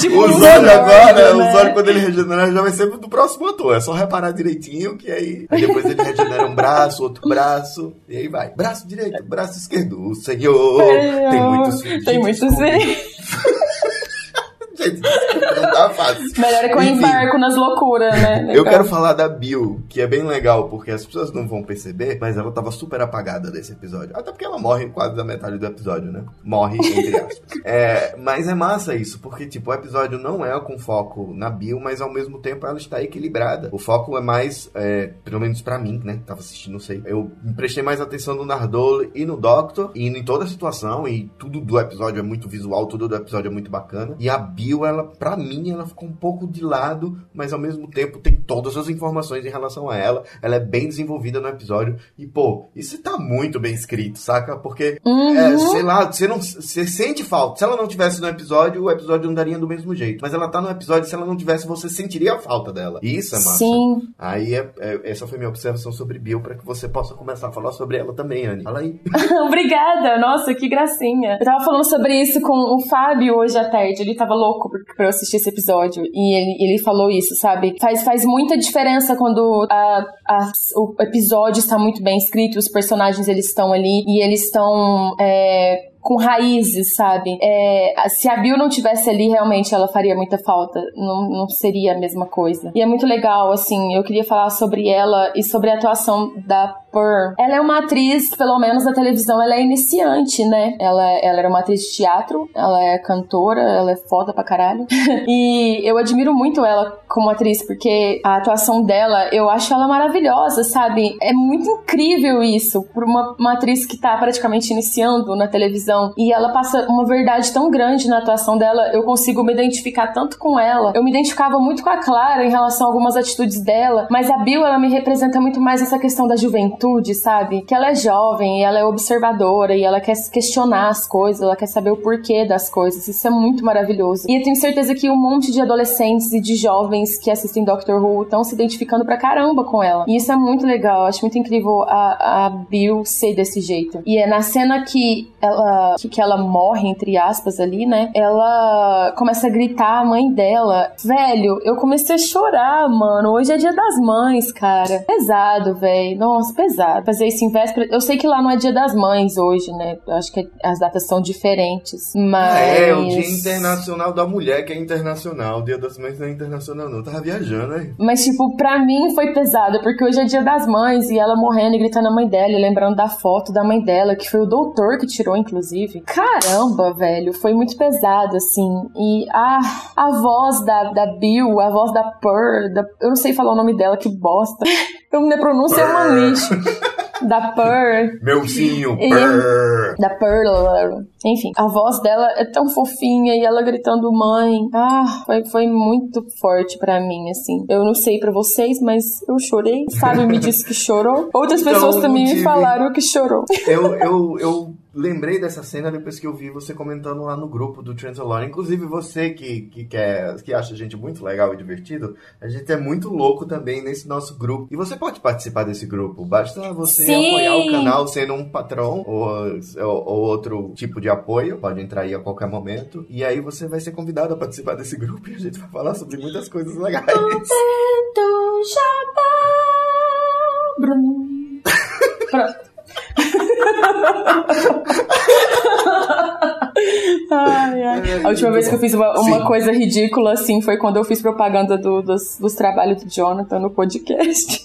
Tipo, o Zoro, quando ele regenerar, já vai ser do próximo ator. É só reparar direitinho, que aí depois ele regenera um braço, outro braço, e aí vai. Braço direito, braço esquerdo. O senhor tem muitos filhos. Tem muitos filhos. Não tá fácil. Melhor é que eu embarco nas loucuras, né? Eu quero falar da Bill, que é bem legal, porque as pessoas não vão perceber, mas ela tava super apagada desse episódio. Até porque ela morre quase da metade do episódio, né? Morre, entre aspas. Mas é massa isso, porque tipo, o episódio não é com foco na Bill, mas ao mesmo tempo ela está equilibrada. O foco é mais, pelo menos pra mim, né? Tava assistindo, não sei. Eu prestei mais atenção no Nardole e no Doctor, e em toda a situação, e tudo do episódio é muito visual, tudo do episódio é muito bacana. E a Bill, ela, pra mim, ela ficou um pouco de lado, mas ao mesmo tempo tem todas as informações em relação a ela. Ela é bem desenvolvida no episódio. E, pô, isso tá muito bem escrito, saca? Porque, sei lá, você sente falta. Se ela não tivesse no episódio, o episódio não daria do mesmo jeito. Mas ela tá no episódio, se ela não tivesse, você sentiria a falta dela. Isso é massa. Sim. Aí, essa foi minha observação sobre Bill, pra que você possa começar a falar sobre ela também, Anne. Fala aí. Obrigada. Nossa, que gracinha. Eu tava falando sobre isso com o Fábio hoje à tarde. Ele tava louco pra eu assistir esse episódio, e ele falou isso, sabe? Faz muita diferença quando o episódio está muito bem escrito, os personagens eles estão ali, e eles estão com raízes, sabe? Se a Bill não tivesse ali, realmente ela faria muita falta. Não seria a mesma coisa. E é muito legal, assim, eu queria falar sobre ela e sobre a atuação da Burr. Ela é uma atriz, pelo menos na televisão, ela é iniciante, né? Ela era uma atriz de teatro, ela é cantora, ela é foda pra caralho. E eu admiro muito ela como atriz, porque a atuação dela, eu acho ela maravilhosa, sabe? É muito incrível isso, por uma atriz que tá praticamente iniciando na televisão, e ela passa uma verdade tão grande na atuação dela, eu consigo me identificar tanto com ela. Eu me identificava muito com a Clara em relação a algumas atitudes dela, mas a Bill, ela me representa muito mais essa questão da juventude, sabe? Que ela é jovem, e ela é observadora, e ela quer questionar as coisas, ela quer saber o porquê das coisas. Isso é muito maravilhoso. E eu tenho certeza que um monte de adolescentes e de jovens que assistem Doctor Who estão se identificando pra caramba com ela. E isso é muito legal. Eu acho muito incrível a Bill ser desse jeito. E é na cena que ela morre, entre aspas, ali, né? Ela começa a gritar a mãe dela. Velho, eu comecei a chorar, mano. Hoje é dia das mães, cara. Pesado, velho. Nossa, pesado. Fazer isso em véspera... Eu sei que lá não é dia das mães hoje, né? Eu acho que as datas são diferentes, mas... É o Dia Internacional da Mulher, que é internacional. O Dia das Mães não é internacional, não. Eu tava viajando aí. Mas, tipo, pra mim foi pesado, porque hoje é dia das mães, e ela morrendo e gritando a mãe dela, e lembrando da foto da mãe dela, que foi o doutor que tirou, inclusive. Caramba, velho. Foi muito pesado, assim. E a voz da Bill, a voz da Pearl, eu não sei falar o nome dela, que bosta. Eu me pronúncio é um lixo. Da Pearl. Meu filho, Pearl. Da Pearl. Enfim, a voz dela é tão fofinha e ela gritando mãe. Ah, foi muito forte pra mim, assim. Eu não sei pra vocês, mas eu chorei. Fábio me disse que chorou. Outras pessoas também me falaram que chorou. Eu lembrei dessa cena depois que eu vi você comentando lá no grupo do Transalore. Inclusive, você que acha a gente muito legal e divertido, a gente é muito louco também nesse nosso grupo. E você pode participar desse grupo. Basta você apoiar o canal sendo um patrão ou outro tipo de apoio. Pode entrar aí a qualquer momento. E aí você vai ser convidado a participar desse grupo e a gente vai falar sobre muitas coisas legais. Pronto. Ai, ai. A última vez que eu fiz uma coisa ridícula assim foi quando eu fiz propaganda dos trabalhos do Jonathan no podcast.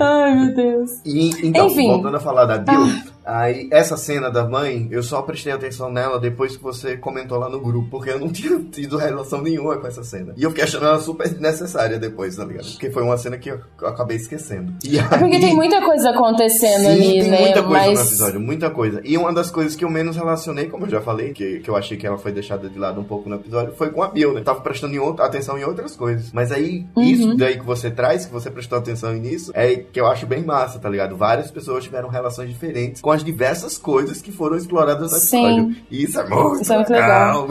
Ai, meu Deus. Então, enfim, voltando a falar da Bill, aí, essa cena da mãe, eu só prestei atenção nela depois que você comentou lá no grupo, porque eu não tinha tido relação nenhuma com essa cena. E eu fiquei achando ela super necessária depois, tá ligado? Porque foi uma cena que eu acabei esquecendo. E aí... Porque tem muita coisa acontecendo ali, né? Tem muita coisa no episódio, muita coisa. E uma das coisas que eu menos relacionei, como eu já falei, que eu achei que ela foi deixada de lado um pouco no episódio, foi com a Bill, né? Eu tava prestando atenção em outras coisas. Mas aí, isso daí que você traz, que você prestou atenção nisso, é que eu acho bem massa, tá ligado? Várias pessoas tiveram relações diferentes com as diversas coisas que foram exploradas no episódio. Sim. Isso é muito legal.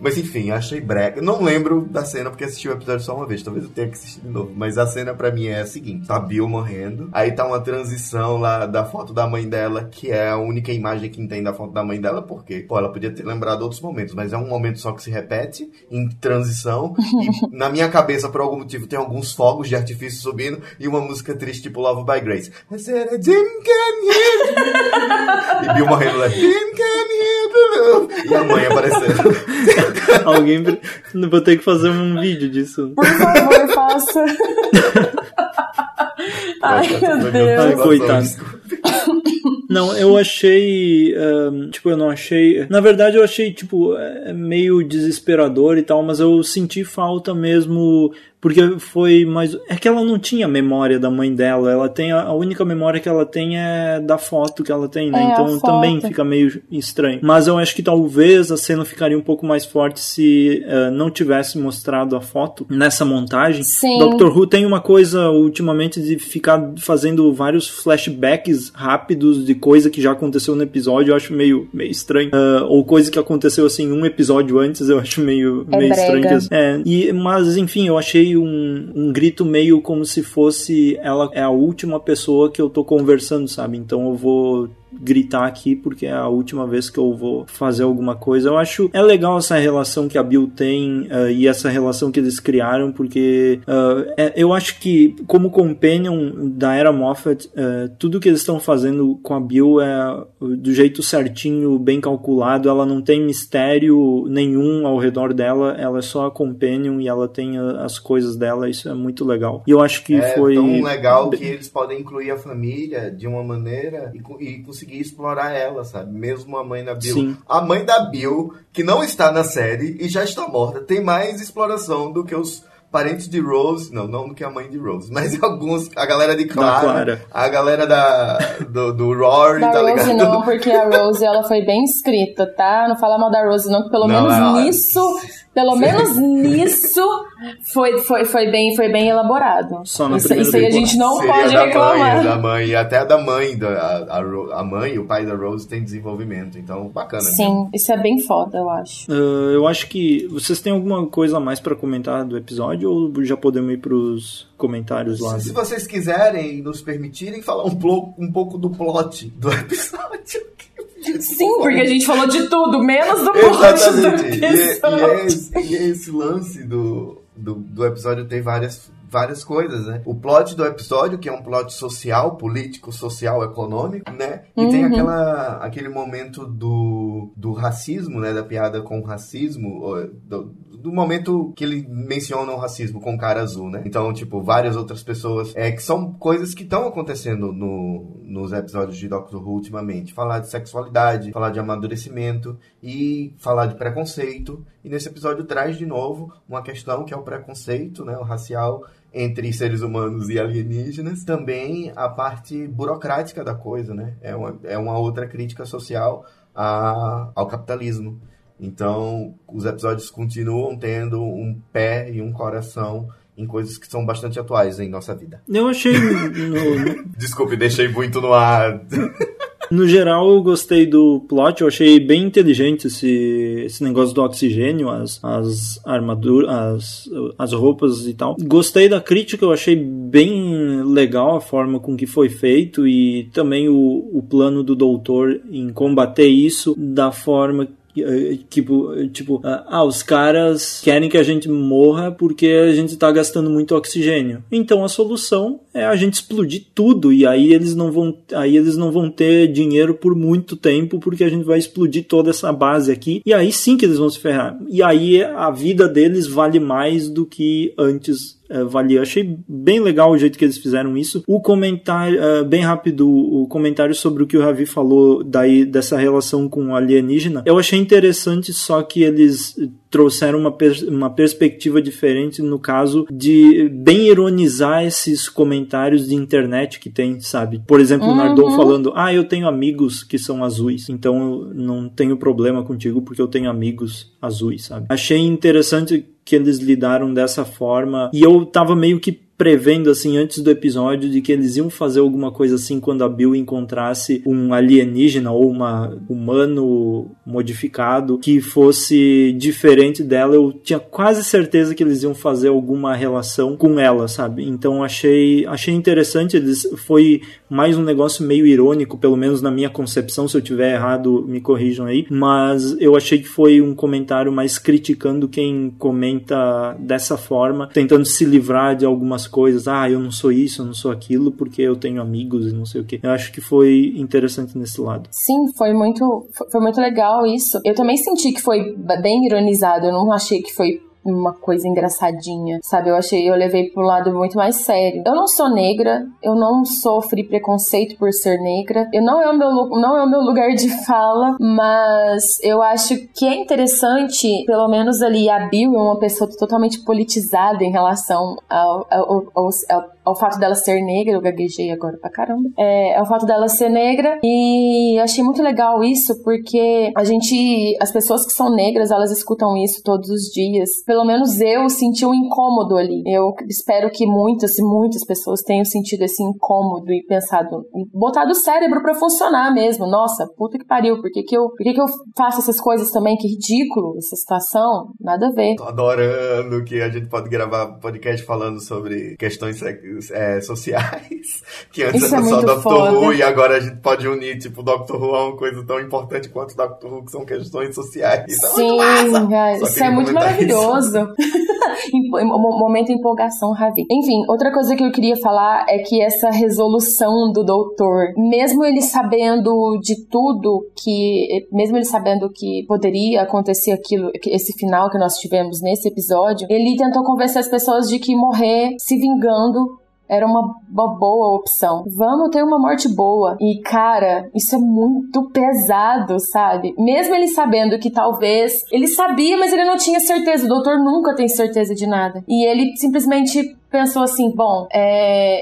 Mas enfim, achei brega. Não lembro da cena, porque assisti o episódio só uma vez. Talvez eu tenha que assistir de novo. Mas a cena pra mim é a seguinte. Tá Bill morrendo. Aí tá uma transição lá da foto da mãe dela, que é a única imagem que tem da foto da mãe dela, porque, pô, ela podia ter lembrado outros momentos, mas é um momento só que se repete em transição. E na minha cabeça, por algum motivo, tem alguns fogos de artifício subindo e uma música triste tipo Love by Grace. E Bill morrendo lá. E a mãe aparecendo. Alguém... Vou ter que fazer um vídeo disso. Por favor, faça. Ai, meu Deus. Ai, coitado. Não, eu achei... eu não achei... Na verdade, eu achei, meio desesperador e tal, mas eu senti falta mesmo... Porque foi mais... É que ela não tinha memória da mãe dela. Ela tem... A única memória que ela tem é da foto que ela tem, né? Então também fica meio estranho. Mas eu acho que talvez a cena ficaria um pouco mais forte se não tivesse mostrado a foto nessa montagem. Sim. Doctor Who tem uma coisa ultimamente de ficar fazendo vários flashbacks rápidos de coisa que já aconteceu no episódio. Eu acho meio estranho. Ou coisa que aconteceu assim um episódio antes. Eu acho meio estranho. Mas enfim, eu achei um grito meio como se fosse ela é a última pessoa que eu tô conversando, sabe? Então eu vou gritar aqui porque é a última vez que eu vou fazer alguma coisa. Eu acho é legal essa relação que a Bill tem e essa relação que eles criaram, porque eu acho que como companion da era Moffat, tudo que eles estão fazendo com a Bill é do jeito certinho, bem calculado. Ela não tem mistério nenhum ao redor dela, ela é só a companion e ela tem as coisas dela. Isso é muito legal. E eu acho que foi tão legal que eles podem incluir a família de uma maneira e conseguir explorar ela, sabe? Mesmo a mãe da Bill. Sim. A mãe da Bill, que não está na série e já está morta, tem mais exploração do que os parentes de Rose, não do que a mãe de Rose, mas alguns, a galera de Clara. A galera do Rory, da tá Rose ligado? Não, porque a Rose ela foi bem escrita, tá? Não fala mal da Rose não, que pelo menos nisso foi bem elaborado. Só isso aí a gente não pode reclamar. A mãe e o pai da Rose tem desenvolvimento, então bacana. Sim, mesmo. Isso é bem foda, eu acho. Eu acho que vocês têm alguma coisa a mais pra comentar do episódio ou já podemos ir pros comentários lá? Se vocês quiserem, nos permitirem falar um pouco do plot do episódio. Sim, porque a gente falou de tudo, menos do plot do episódio. E esse lance do episódio tem várias coisas, né? O plot do episódio, que é um plot social, político, social, econômico, né? E tem aquele momento do racismo, né? Da piada com o racismo, do momento que ele menciona o racismo com o cara azul, né? Então, tipo, várias outras pessoas... que são coisas que estão acontecendo nos episódios de Doctor Who ultimamente. Falar de sexualidade, falar de amadurecimento e falar de preconceito. E nesse episódio traz de novo uma questão que é o preconceito, né? O racial entre seres humanos e alienígenas. Também a parte burocrática da coisa, né? É uma outra crítica social ao capitalismo. Então, os episódios continuam tendo um pé e um coração em coisas que são bastante atuais em nossa vida. Eu achei... Desculpe, deixei muito no ar... No geral, eu gostei do plot, eu achei bem inteligente esse negócio do oxigênio, as armaduras, as roupas e tal. Gostei da crítica, eu achei bem legal a forma com que foi feito e também o plano do doutor em combater isso da forma... Tipo, os caras querem que a gente morra porque a gente tá gastando muito oxigênio. Então a solução é a gente explodir tudo e aí eles não vão ter dinheiro por muito tempo porque a gente vai explodir toda essa base aqui e aí sim que eles vão se ferrar. E aí a vida deles vale mais do que antes... Eu achei bem legal o jeito que eles fizeram isso. O comentário, bem rápido, o comentário sobre o que o Ravi falou daí dessa relação com o alienígena, eu achei interessante, só que eles trouxeram uma perspectiva diferente, no caso de bem ironizar esses comentários de internet que tem, sabe? Por exemplo, o Nardon falando, eu tenho amigos que são azuis, então eu não tenho problema contigo porque eu tenho amigos azuis, sabe? Achei interessante que eles lidaram dessa forma, e eu tava meio que prevendo, assim, antes do episódio, de que eles iam fazer alguma coisa assim quando a Bill encontrasse um alienígena ou um humano modificado que fosse diferente dela. Eu tinha quase certeza que eles iam fazer alguma relação com ela, sabe? Então achei interessante. Foi mais um negócio meio irônico, pelo menos na minha concepção. Se eu tiver errado, me corrijam aí. Mas eu achei que foi um comentário mais criticando quem comenta dessa forma, tentando se livrar de algumas coisas, eu não sou isso, eu não sou aquilo, porque eu tenho amigos e não sei o que. Eu acho que foi interessante nesse lado. Sim, foi muito legal isso. Eu também senti que foi bem ironizado, eu não achei que foi uma coisa engraçadinha, sabe? Eu levei pro lado muito mais sério. Eu não sou negra, eu não sofri preconceito por ser negra, não é o meu lugar de fala, mas eu acho que é interessante, pelo menos ali, a Bill é uma pessoa totalmente politizada em relação ao fato dela ser negra, eu gaguejei agora pra caramba, ao fato dela ser negra, e achei muito legal isso, porque as pessoas que são negras, elas escutam isso todos os dias, pelo menos eu senti um incômodo ali, eu espero que muitas pessoas tenham sentido esse incômodo e pensado, botado o cérebro pra funcionar mesmo, nossa, puta que pariu, por que eu faço essas coisas também, que ridículo essa situação, nada a ver. Tô adorando que a gente pode gravar podcast falando sobre questões sociais, que antes isso era só Doctor Who, e agora a gente pode unir, tipo, Doctor Who é uma coisa tão importante quanto Doctor Who, que são questões sociais. Isso sim, é muito massa. Isso é muito maravilhoso. Momento de empolgação, Ravi. Enfim, outra coisa que eu queria falar é que essa resolução do doutor, mesmo ele sabendo de tudo que... Mesmo ele sabendo que poderia acontecer aquilo, esse final que nós tivemos nesse episódio, ele tentou convencer as pessoas de que morrer se vingando era uma boa opção. Vamos ter uma morte boa. E, cara, isso é muito pesado, sabe? Mesmo ele sabendo que talvez... Ele sabia, mas ele não tinha certeza. O doutor nunca tem certeza de nada. E ele simplesmente pensou assim, bom,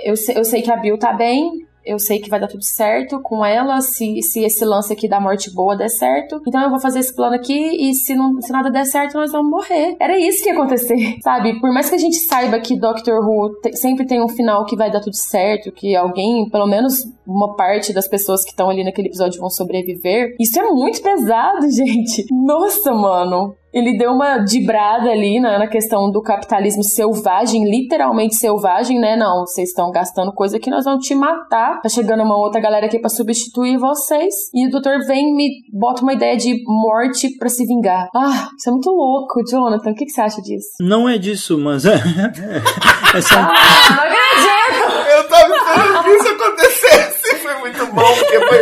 eu sei que a Bill tá bem... Eu sei que vai dar tudo certo com ela, se esse lance aqui da morte boa der certo. Então eu vou fazer esse plano aqui e se nada der certo, nós vamos morrer. Era isso que ia acontecer, sabe? Por mais que a gente saiba que Doctor Who sempre tem um final que vai dar tudo certo, que alguém, pelo menos uma parte das pessoas que estão ali naquele episódio vão sobreviver. Isso é muito pesado, gente. Nossa, mano. Ele deu uma dibrada ali na questão do capitalismo selvagem, literalmente selvagem, né? Não, vocês estão gastando coisa que nós vamos te matar. Tá chegando uma outra galera aqui pra substituir vocês. E o doutor vem e me bota uma ideia de morte pra se vingar. Ah, isso é muito louco, Jonathan. O que você acha disso? Não é disso, mas... só... Ah, não acredito! Eu tava esperando que isso acontecesse. Foi muito bom, porque foi...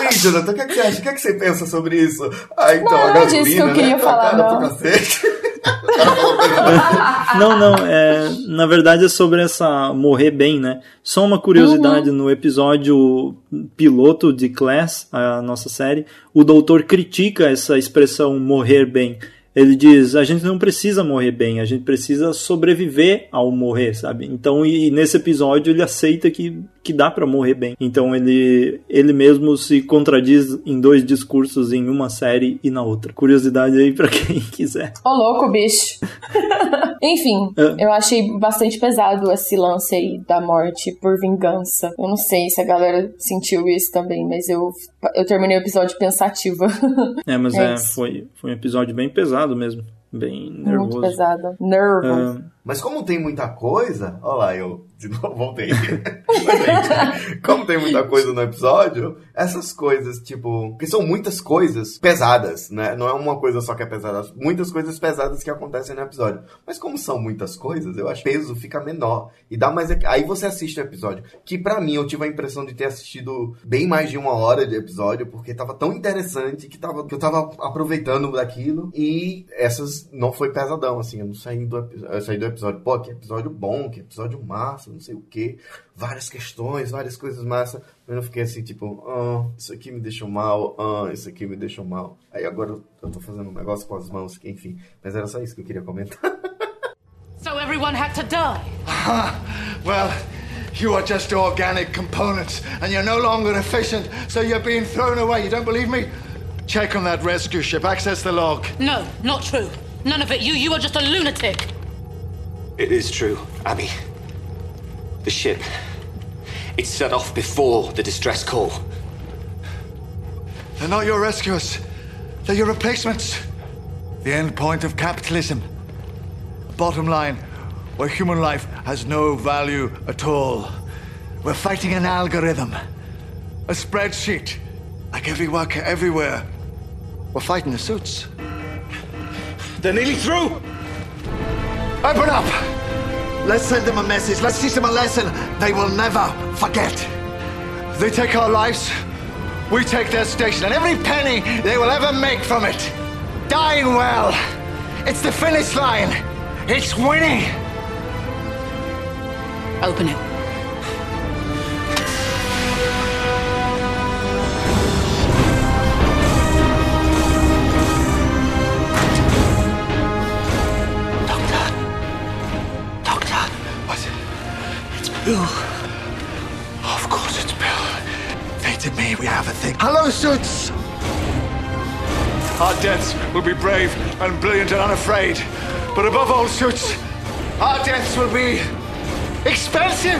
Ei, Jonathan, o que você acha? O que você pensa sobre isso? Ah, então, não, a gasolina, não é disso que eu queria, né? Falar, não, na verdade é sobre essa morrer bem, né? Só uma curiosidade, no episódio piloto de Class, a nossa série, o doutor critica essa expressão morrer bem. Ele diz, a gente não precisa morrer bem, a gente precisa sobreviver ao morrer, sabe? Então, e nesse episódio ele aceita que dá pra morrer bem. Então ele mesmo se contradiz em dois discursos, em uma série e na outra. Curiosidade aí pra quem quiser. Ô louco, bicho. Enfim, eu achei bastante pesado esse lance aí da morte por vingança. Eu não sei se a galera sentiu isso também, mas eu terminei o episódio pensativa. Foi um episódio bem pesado mesmo. Bem nervoso. Muito pesado. Nervoso. Mas como tem muita coisa... Olha lá, eu de novo voltei. Mas, gente, como tem muita coisa no episódio, essas coisas, tipo... Porque são muitas coisas pesadas, né? Não é uma coisa só que é pesada. Muitas coisas pesadas que acontecem no episódio. Mas como são muitas coisas, eu acho que o peso fica menor. E dá mais... Aí você assiste o episódio. Que pra mim, eu tive a impressão de ter assistido bem mais de 1 hora de episódio, porque tava tão interessante que eu tava aproveitando daquilo. E essas não foi pesadão, assim. Eu saí do episódio. Pô, que episódio bom, que episódio massa, não sei o que, várias questões, várias coisas massa, mas eu fiquei assim, tipo, isso aqui me deixou mal, isso aqui me deixou mal. Aí agora eu tô fazendo um negócio com as mãos, que, enfim, mas era só isso que eu queria comentar. So everyone had to die. Well, you are just organic components and you're no longer efficient, so you're being thrown away. You don't believe me? Check on that rescue ship, access the log. No, not true. None of it. You are just a lunatic. It is true, Abby. The ship. It set off before the distress call. They're not your rescuers. They're your replacements. The end point of capitalism. Bottom line, where human life has no value at all. We're fighting an algorithm. A spreadsheet. Like every worker everywhere. We're fighting the suits. They're nearly through! Open up! Let's send them a message. Let's teach them a lesson they will never forget. They take our lives, we take their station, and every penny they will ever make from it. Dying well. It's the finish line. It's winning. Open it. Bill. Of course it's Bill. They did me, we have a thing. Hello, suits! Our deaths will be brave and brilliant and unafraid. But above all, suits, our deaths will be expensive!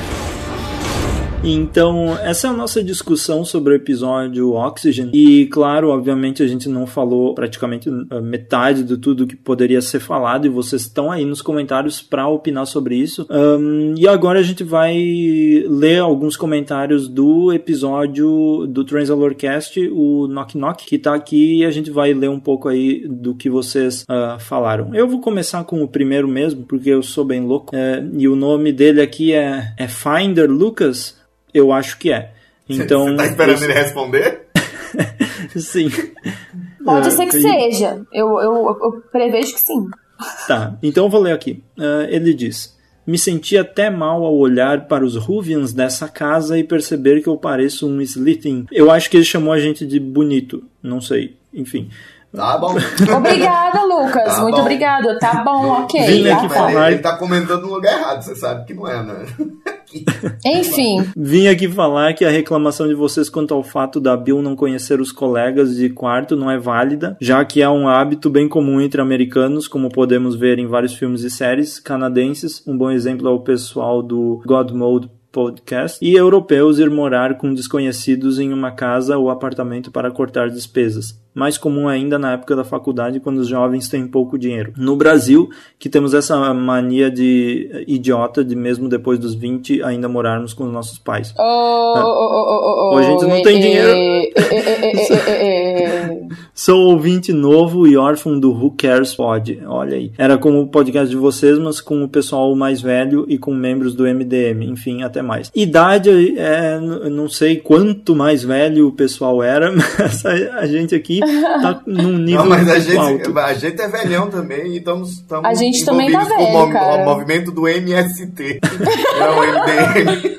Então, essa é a nossa discussão sobre o episódio Oxygen. E, claro, obviamente a gente não falou praticamente metade de tudo que poderia ser falado, e vocês estão aí nos comentários para opinar sobre isso. E agora a gente vai ler alguns comentários do episódio do Transalorcast, o Knock Knock, que tá aqui, e a gente vai ler um pouco aí do que vocês falaram. Eu vou começar com o primeiro mesmo, porque eu sou bem louco, e o nome dele aqui é Finder Lucas? Eu acho que é. Então, você tá esperando ele responder? Sim. Pode ser que seja. Eu prevejo que sim. Tá, então eu vou ler aqui. Ele diz... Me senti até mal ao olhar para os Ruvians dessa casa e perceber que eu pareço um Slytherin. Eu acho que ele chamou a gente de bonito. Não sei. Enfim... Tá bom. Obrigada, Lucas. Tá muito bom. Obrigado. Tá bom, ok. Vim aqui falar... Ele tá comentando no lugar errado, você sabe que não é, né? Enfim. Vim aqui falar que a reclamação de vocês quanto ao fato da Bill não conhecer os colegas de quarto não é válida, já que é um hábito bem comum entre americanos, como podemos ver em vários filmes e séries canadenses. Um bom exemplo é o pessoal do God Mode Podcast, e europeus ir morar com desconhecidos em uma casa ou apartamento para cortar despesas. Mais comum ainda na época da faculdade, quando os jovens têm pouco dinheiro. No Brasil, que temos essa mania de idiota de mesmo depois dos 20 ainda morarmos com os nossos pais. A gente não tem dinheiro. Sou ouvinte novo e órfão do Who Cares Pod. Olha aí. Era como o podcast de vocês, mas com o pessoal mais velho e com membros do MDM. Enfim, até mais. Idade, não sei quanto mais velho o pessoal era, mas a gente aqui tá num nível alto. A gente é velhão também, e estamos envolvidos também tá velho, com o movimento do MST. É o MDM.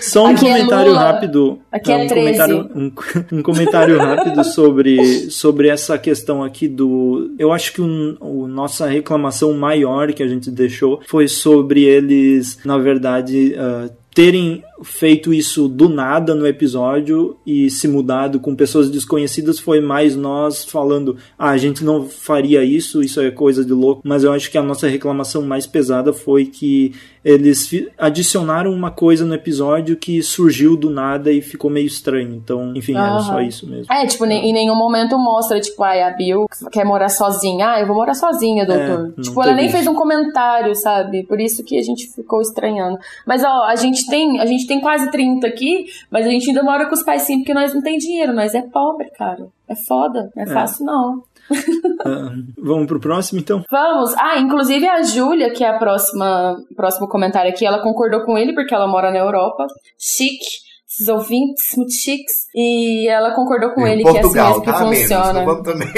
Só um comentário rápido. Aqui é 13. Comentário rápido sobre essa questão aqui do... Eu acho que nossa reclamação maior que a gente deixou foi sobre eles, na verdade... terem feito isso do nada no episódio e se mudado com pessoas desconhecidas. Foi mais nós falando, a gente não faria isso é coisa de louco, mas eu acho que a nossa reclamação mais pesada foi que eles adicionaram uma coisa no episódio que surgiu do nada e ficou meio estranho, então, enfim, era só isso mesmo. Em nenhum momento mostra, tipo, a Bill quer morar sozinha, eu vou morar sozinha, doutor. Ela nem fez um comentário, sabe? Por isso que a gente ficou estranhando. Mas, a gente tem quase 30 aqui, mas a gente ainda mora com os pais sim, porque nós não tem dinheiro, nós é pobre, cara. É foda, não é fácil não. Vamos pro próximo, então? Vamos! Inclusive a Júlia, que é o próximo comentário aqui, ela concordou com ele, porque ela mora na Europa. Chique. Esses ouvintes, muito chiques. E ela concordou com ele, Portugal, que é assim mesmo que funciona. Vamos também.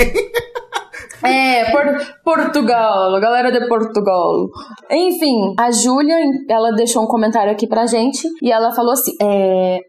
Portugal, galera de Portugal. Enfim, a Júlia, ela deixou um comentário aqui pra gente e ela falou assim,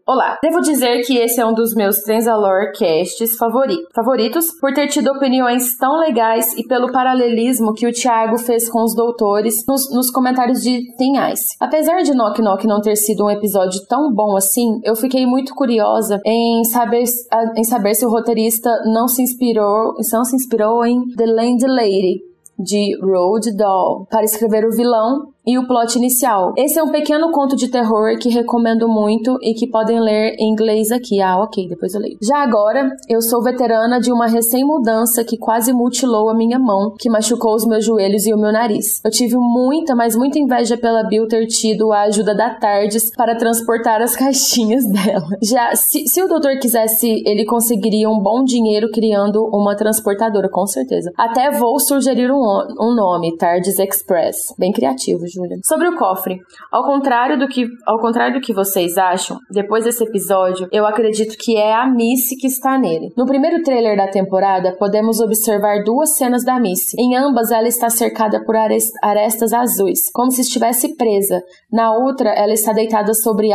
olá, devo dizer que esse é um dos meus Transalorcasts favoritos, por ter tido opiniões tão legais e pelo paralelismo que o Thiago fez com os doutores nos comentários de Thin Ice. Apesar de Knock Knock não ter sido um episódio tão bom assim, eu fiquei muito curiosa em saber se o roteirista não se inspirou em The Landlady, de Roald Dahl, para escrever o vilão e o plot inicial. Esse é um pequeno conto de terror que recomendo muito e que podem ler em inglês aqui. Ok, depois eu leio. Já agora, eu sou veterana de uma recém-mudança que quase mutilou a minha mão, que machucou os meus joelhos e o meu nariz. Eu tive muita inveja pela Bill ter tido a ajuda da TARDIS para transportar as caixinhas dela. Já, se o doutor quisesse, ele conseguiria um bom dinheiro criando uma transportadora, com certeza. Até vou sugerir um nome, TARDIS Express. Bem criativo, Julia. Sobre o cofre, ao contrário do que vocês acham, depois desse episódio, eu acredito que é a Missy que está nele. No primeiro trailer da temporada, podemos observar duas cenas da Missy. Em ambas, ela está cercada por arestas azuis, como se estivesse presa. Na outra, ela está deitada sobre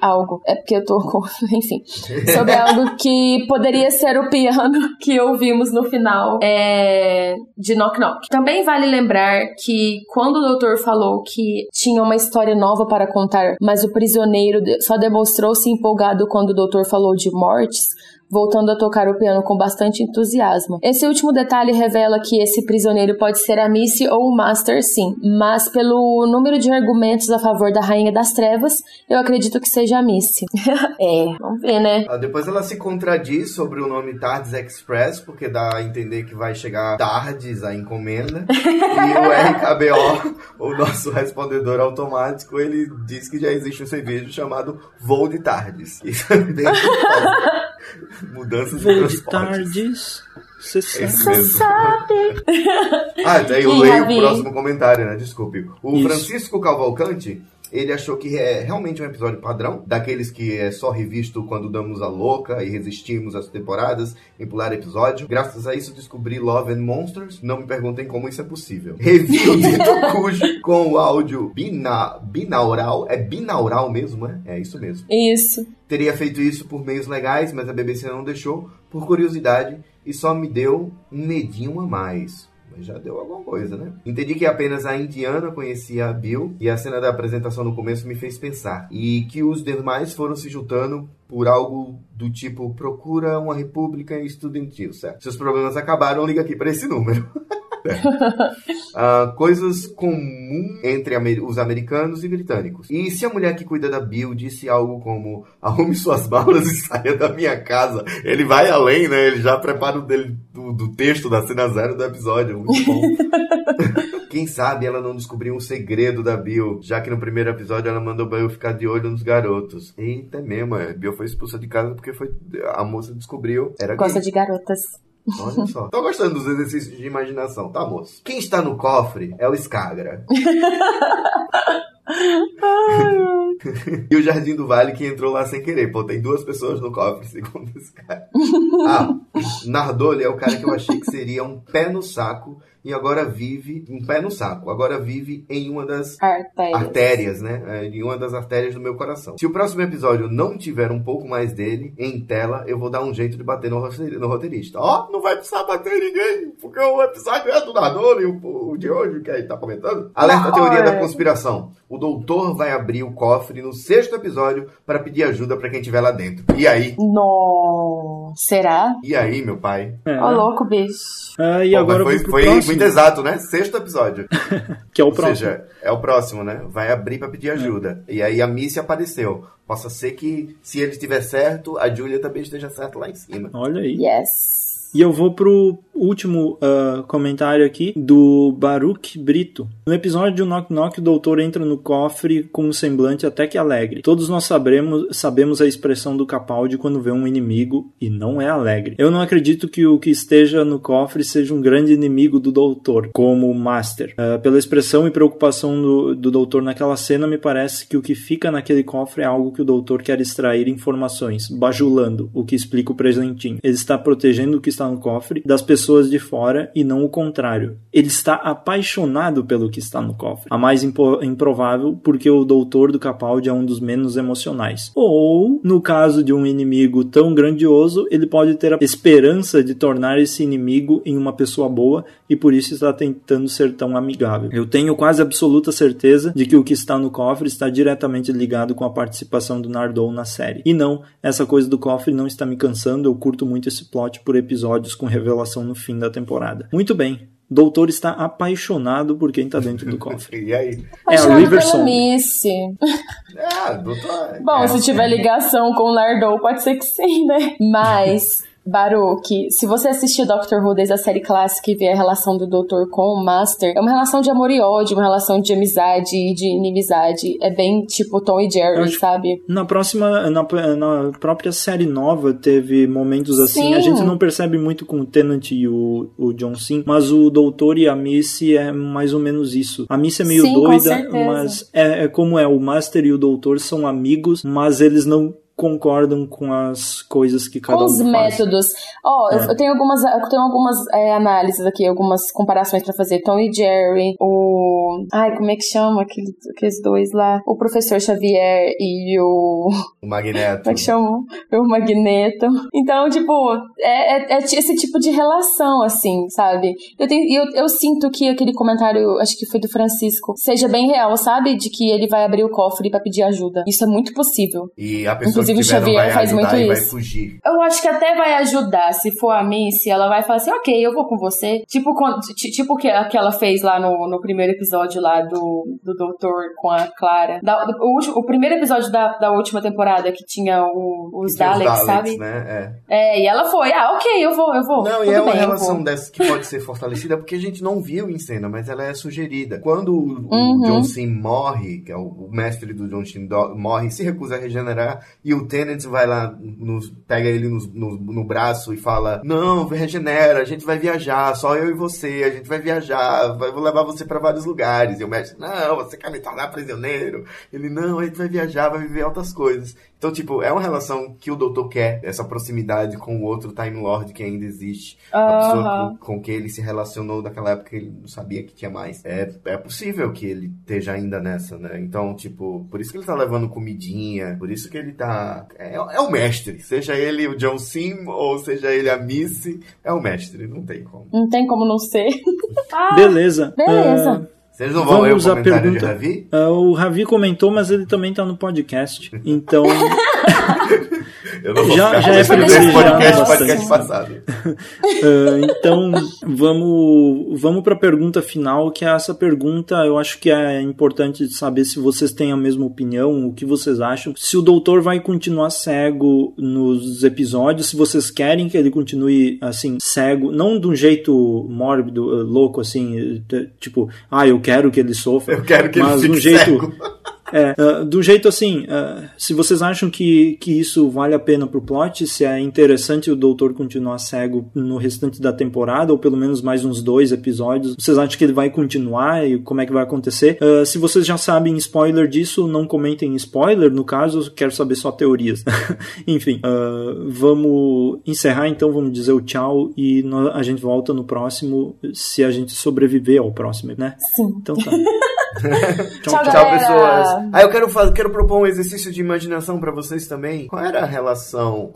algo. É porque eu tô com... Enfim. Sobre algo que poderia ser o piano que ouvimos no final de Knock Knock. Também vale lembrar que quando o doutor falou que tinha uma história nova para contar, mas o prisioneiro só demonstrou-se empolgado quando o doutor falou de mortes, voltando a tocar o piano com bastante entusiasmo. Esse último detalhe revela que esse prisioneiro pode ser a Missy ou o Master, sim, mas pelo número de argumentos a favor da Rainha das Trevas, eu acredito que seja a Missy. É, vamos ver, né? Depois ela se contradiz sobre o nome TARDIS Express, porque dá a entender que vai chegar TARDIS a encomenda, e o RKBO, o nosso respondedor automático, ele diz que já existe um serviço chamado Voo de TARDIS. Isso é bem mudanças de transportes. Você sabe. Ah, daí eu leio o próximo comentário, né? Desculpe. O isso. Francisco Cavalcante, ele achou que é realmente um episódio padrão, daqueles que é só revisto quando damos a louca e resistimos às temporadas em pular episódio. Graças a isso descobri Love and Monsters. Não me perguntem como isso é possível. Review de Tokujo com o áudio binaural. É binaural mesmo, né? É isso mesmo. Isso. Teria feito isso por meios legais, mas a BBC não deixou, por curiosidade, e só me deu um medinho a mais. Mas já deu alguma coisa, né? Entendi que apenas a indiana conhecia a Bill, e a cena da apresentação no começo me fez pensar. E que os demais foram se juntando por algo do tipo, procura uma república estudantil, certo? Seus problemas acabaram, liga aqui pra esse número. Coisas comuns entre os americanos e britânicos. E se a mulher que cuida da Bill disse algo como arrume suas balas e saia da minha casa, ele vai além, né? Ele já prepara o dele do texto da cena zero do episódio. Muito bom. Quem sabe ela não descobriu um segredo da Bill, já que no primeiro episódio ela mandou Bill ficar de olho nos garotos. Eita mesmo, a Bill foi expulsa de casa porque a moça descobriu. Era gosta de garotas. Olha só. Tô gostando dos exercícios de imaginação, tá, moço? Quem está no cofre é o Skagra. E o Jardim do Vale que entrou lá sem querer. Pô, tem duas pessoas no cofre, segundo esse cara. Ah, Nardoli é o cara que eu achei que seria um pé no saco e agora vive um pé no saco. Agora vive em uma das artérias, né? Em uma das artérias do meu coração. Se o próximo episódio não tiver um pouco mais dele em tela, eu vou dar um jeito de bater no roteirista. Ó, não vai precisar bater ninguém, porque o episódio é do Nardoli, o de hoje que aí tá comentando. Alerta a teoria da conspiração. O doutor vai abrir o cofre no sexto episódio para pedir ajuda para quem estiver lá dentro. E aí? Não. Será? E aí, meu pai? Ó, louco, bicho. Ah, e agora foi muito exato, né? Sexto episódio. Que é o próximo. Ou seja, é o próximo, né? Vai abrir para pedir ajuda. E aí a Missy apareceu. Possa ser que, se ele estiver certo, a Julia também esteja certa lá em cima. Olha aí. Yes. E eu vou pro último comentário aqui, do Baruch Brito. No episódio Knock Knock, o doutor entra no cofre com um semblante até que alegre. Todos nós sabemos a expressão do Capaldi quando vê um inimigo e não é alegre. Eu não acredito que o que esteja no cofre seja um grande inimigo do doutor, como o Master. Pela expressão e preocupação do doutor naquela cena, me parece que o que fica naquele cofre é algo que o doutor quer extrair informações, bajulando, o que explica o presentinho. Ele está protegendo o que está no cofre das pessoas de fora e não o contrário. Ele está apaixonado pelo que está no cofre. A mais improvável, porque o doutor do Capaldi é um dos menos emocionais. Ou, no caso de um inimigo tão grandioso, ele pode ter a esperança de tornar esse inimigo em uma pessoa boa e por isso está tentando ser tão amigável. Eu tenho quase absoluta certeza de que o que está no cofre está diretamente ligado com a participação do Nardole na série. E não, essa coisa do cofre não está me cansando, eu curto muito esse plot por episódio com revelação no fim da temporada. Muito bem. Doutor está apaixonado por quem tá dentro do cofre. E aí? É a Riverson. Doutor... Bom, se tiver ligação com o Nardole, pode ser que sim, né? Mas... Baruch, se você assistiu Doctor Who desde a série clássica e vê a relação do doutor com o Master, é uma relação de amor e ódio, uma relação de amizade e de inimizade. É bem tipo Tom e Jerry, sabe? Na própria série nova teve momentos assim. Sim. A gente não percebe muito com o Tennant e o John Sim, mas o doutor e a Missy é mais ou menos isso. A Missy é meio doida, mas é como é. O Master e o doutor são amigos, mas eles não concordam com as coisas que cada um faz. Com os métodos. Eu tenho algumas análises aqui, algumas comparações pra fazer. Tom e Jerry, como é que chama aqueles dois lá? O Professor Xavier e o Magneto. Como é que chama? O Magneto. Então, tipo, é esse tipo de relação, assim, sabe? Eu sinto que aquele comentário, acho que foi do Francisco, seja bem real, sabe? De que ele vai abrir o cofre pra pedir ajuda. Isso é muito possível. E a pessoa Inclusive tiver, o Xavier faz muito isso. Vai fugir. Eu acho que até vai ajudar, se for a Missy, ela vai falar assim, ok, eu vou com você. Tipo que ela fez lá no primeiro episódio lá do Doutor com a Clara. O primeiro episódio da última temporada que tinha os Daleks, sabe? Né? E ela foi, ok, eu vou. Não, tudo e é uma bem, relação dessa que pode ser fortalecida, porque a gente não viu em cena, mas ela é sugerida. Quando o John Sim morre, que é o mestre do John Sim morre, se recusa a regenerar, e o Tennant vai lá, pega ele no braço e fala, não, regenera, a gente vai viajar, só eu e você, a gente vai viajar, vou levar você pra vários lugares. E o mestre, não, você quer me tornar prisioneiro? Ele, não, a gente vai viajar, vai viver outras coisas. Então, tipo, é uma relação que o doutor quer, essa proximidade com o outro Time Lord que ainda existe, a pessoa com quem ele se relacionou daquela época que ele não sabia que tinha mais. É possível que ele esteja ainda nessa, né? Então, tipo, por isso que ele tá levando comidinha, por isso que ele tá... É o mestre, seja ele o John Sim ou seja ele a Missy, é o mestre, não tem como. Não tem como não ser. Beleza. Vocês não vão ler o comentário de Ravi? O Ravi comentou, mas ele também tá no podcast. Então... Eu não vou já é podcast passado. Então, vamos para a pergunta final, que é essa pergunta, eu acho que é importante saber se vocês têm a mesma opinião, o que vocês acham, se o doutor vai continuar cego nos episódios, se vocês querem que ele continue, assim, cego, não de um jeito mórbido, louco, assim, tipo, eu quero que ele sofra, eu quero que mas ele fique cego. Do jeito assim, se vocês acham que isso vale a pena pro plot, se é interessante o doutor continuar cego no restante da temporada, ou pelo menos mais uns 2 episódios, vocês acham que ele vai continuar e como é que vai acontecer? Se vocês já sabem spoiler disso, não comentem spoiler, no caso, quero saber só teorias. Enfim, vamos encerrar então, vamos dizer o tchau e a gente volta no próximo, se a gente sobreviver ao próximo, né? Sim. Então tá. Tchau, pessoas. Eu quero propor um exercício de imaginação pra vocês também. Como era a relação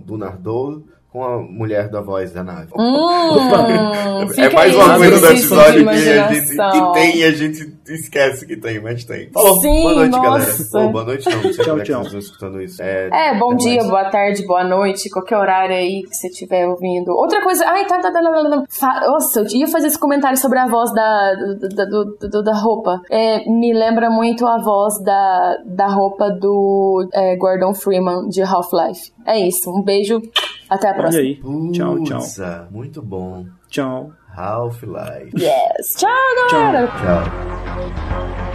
do Nardô com a mulher da voz da nave? É mais uma coisa do episódio que tem e a gente esquece que tem, mas tem. Falou, sim, boa noite, galera. Boa noite, não. Tchau. Vocês escutando isso. Bom dia, mais. Boa tarde, boa noite, qualquer horário aí que você estiver ouvindo. Outra coisa, nossa, eu ia fazer esse comentário sobre a voz da roupa. Me lembra muito a voz da roupa do Gordon Freeman de Half-Life. É isso, um beijo, até a próxima. Aí. Tchau. Muito bom. Tchau. Half-Life. Yes. Ciao, guys. Ciao.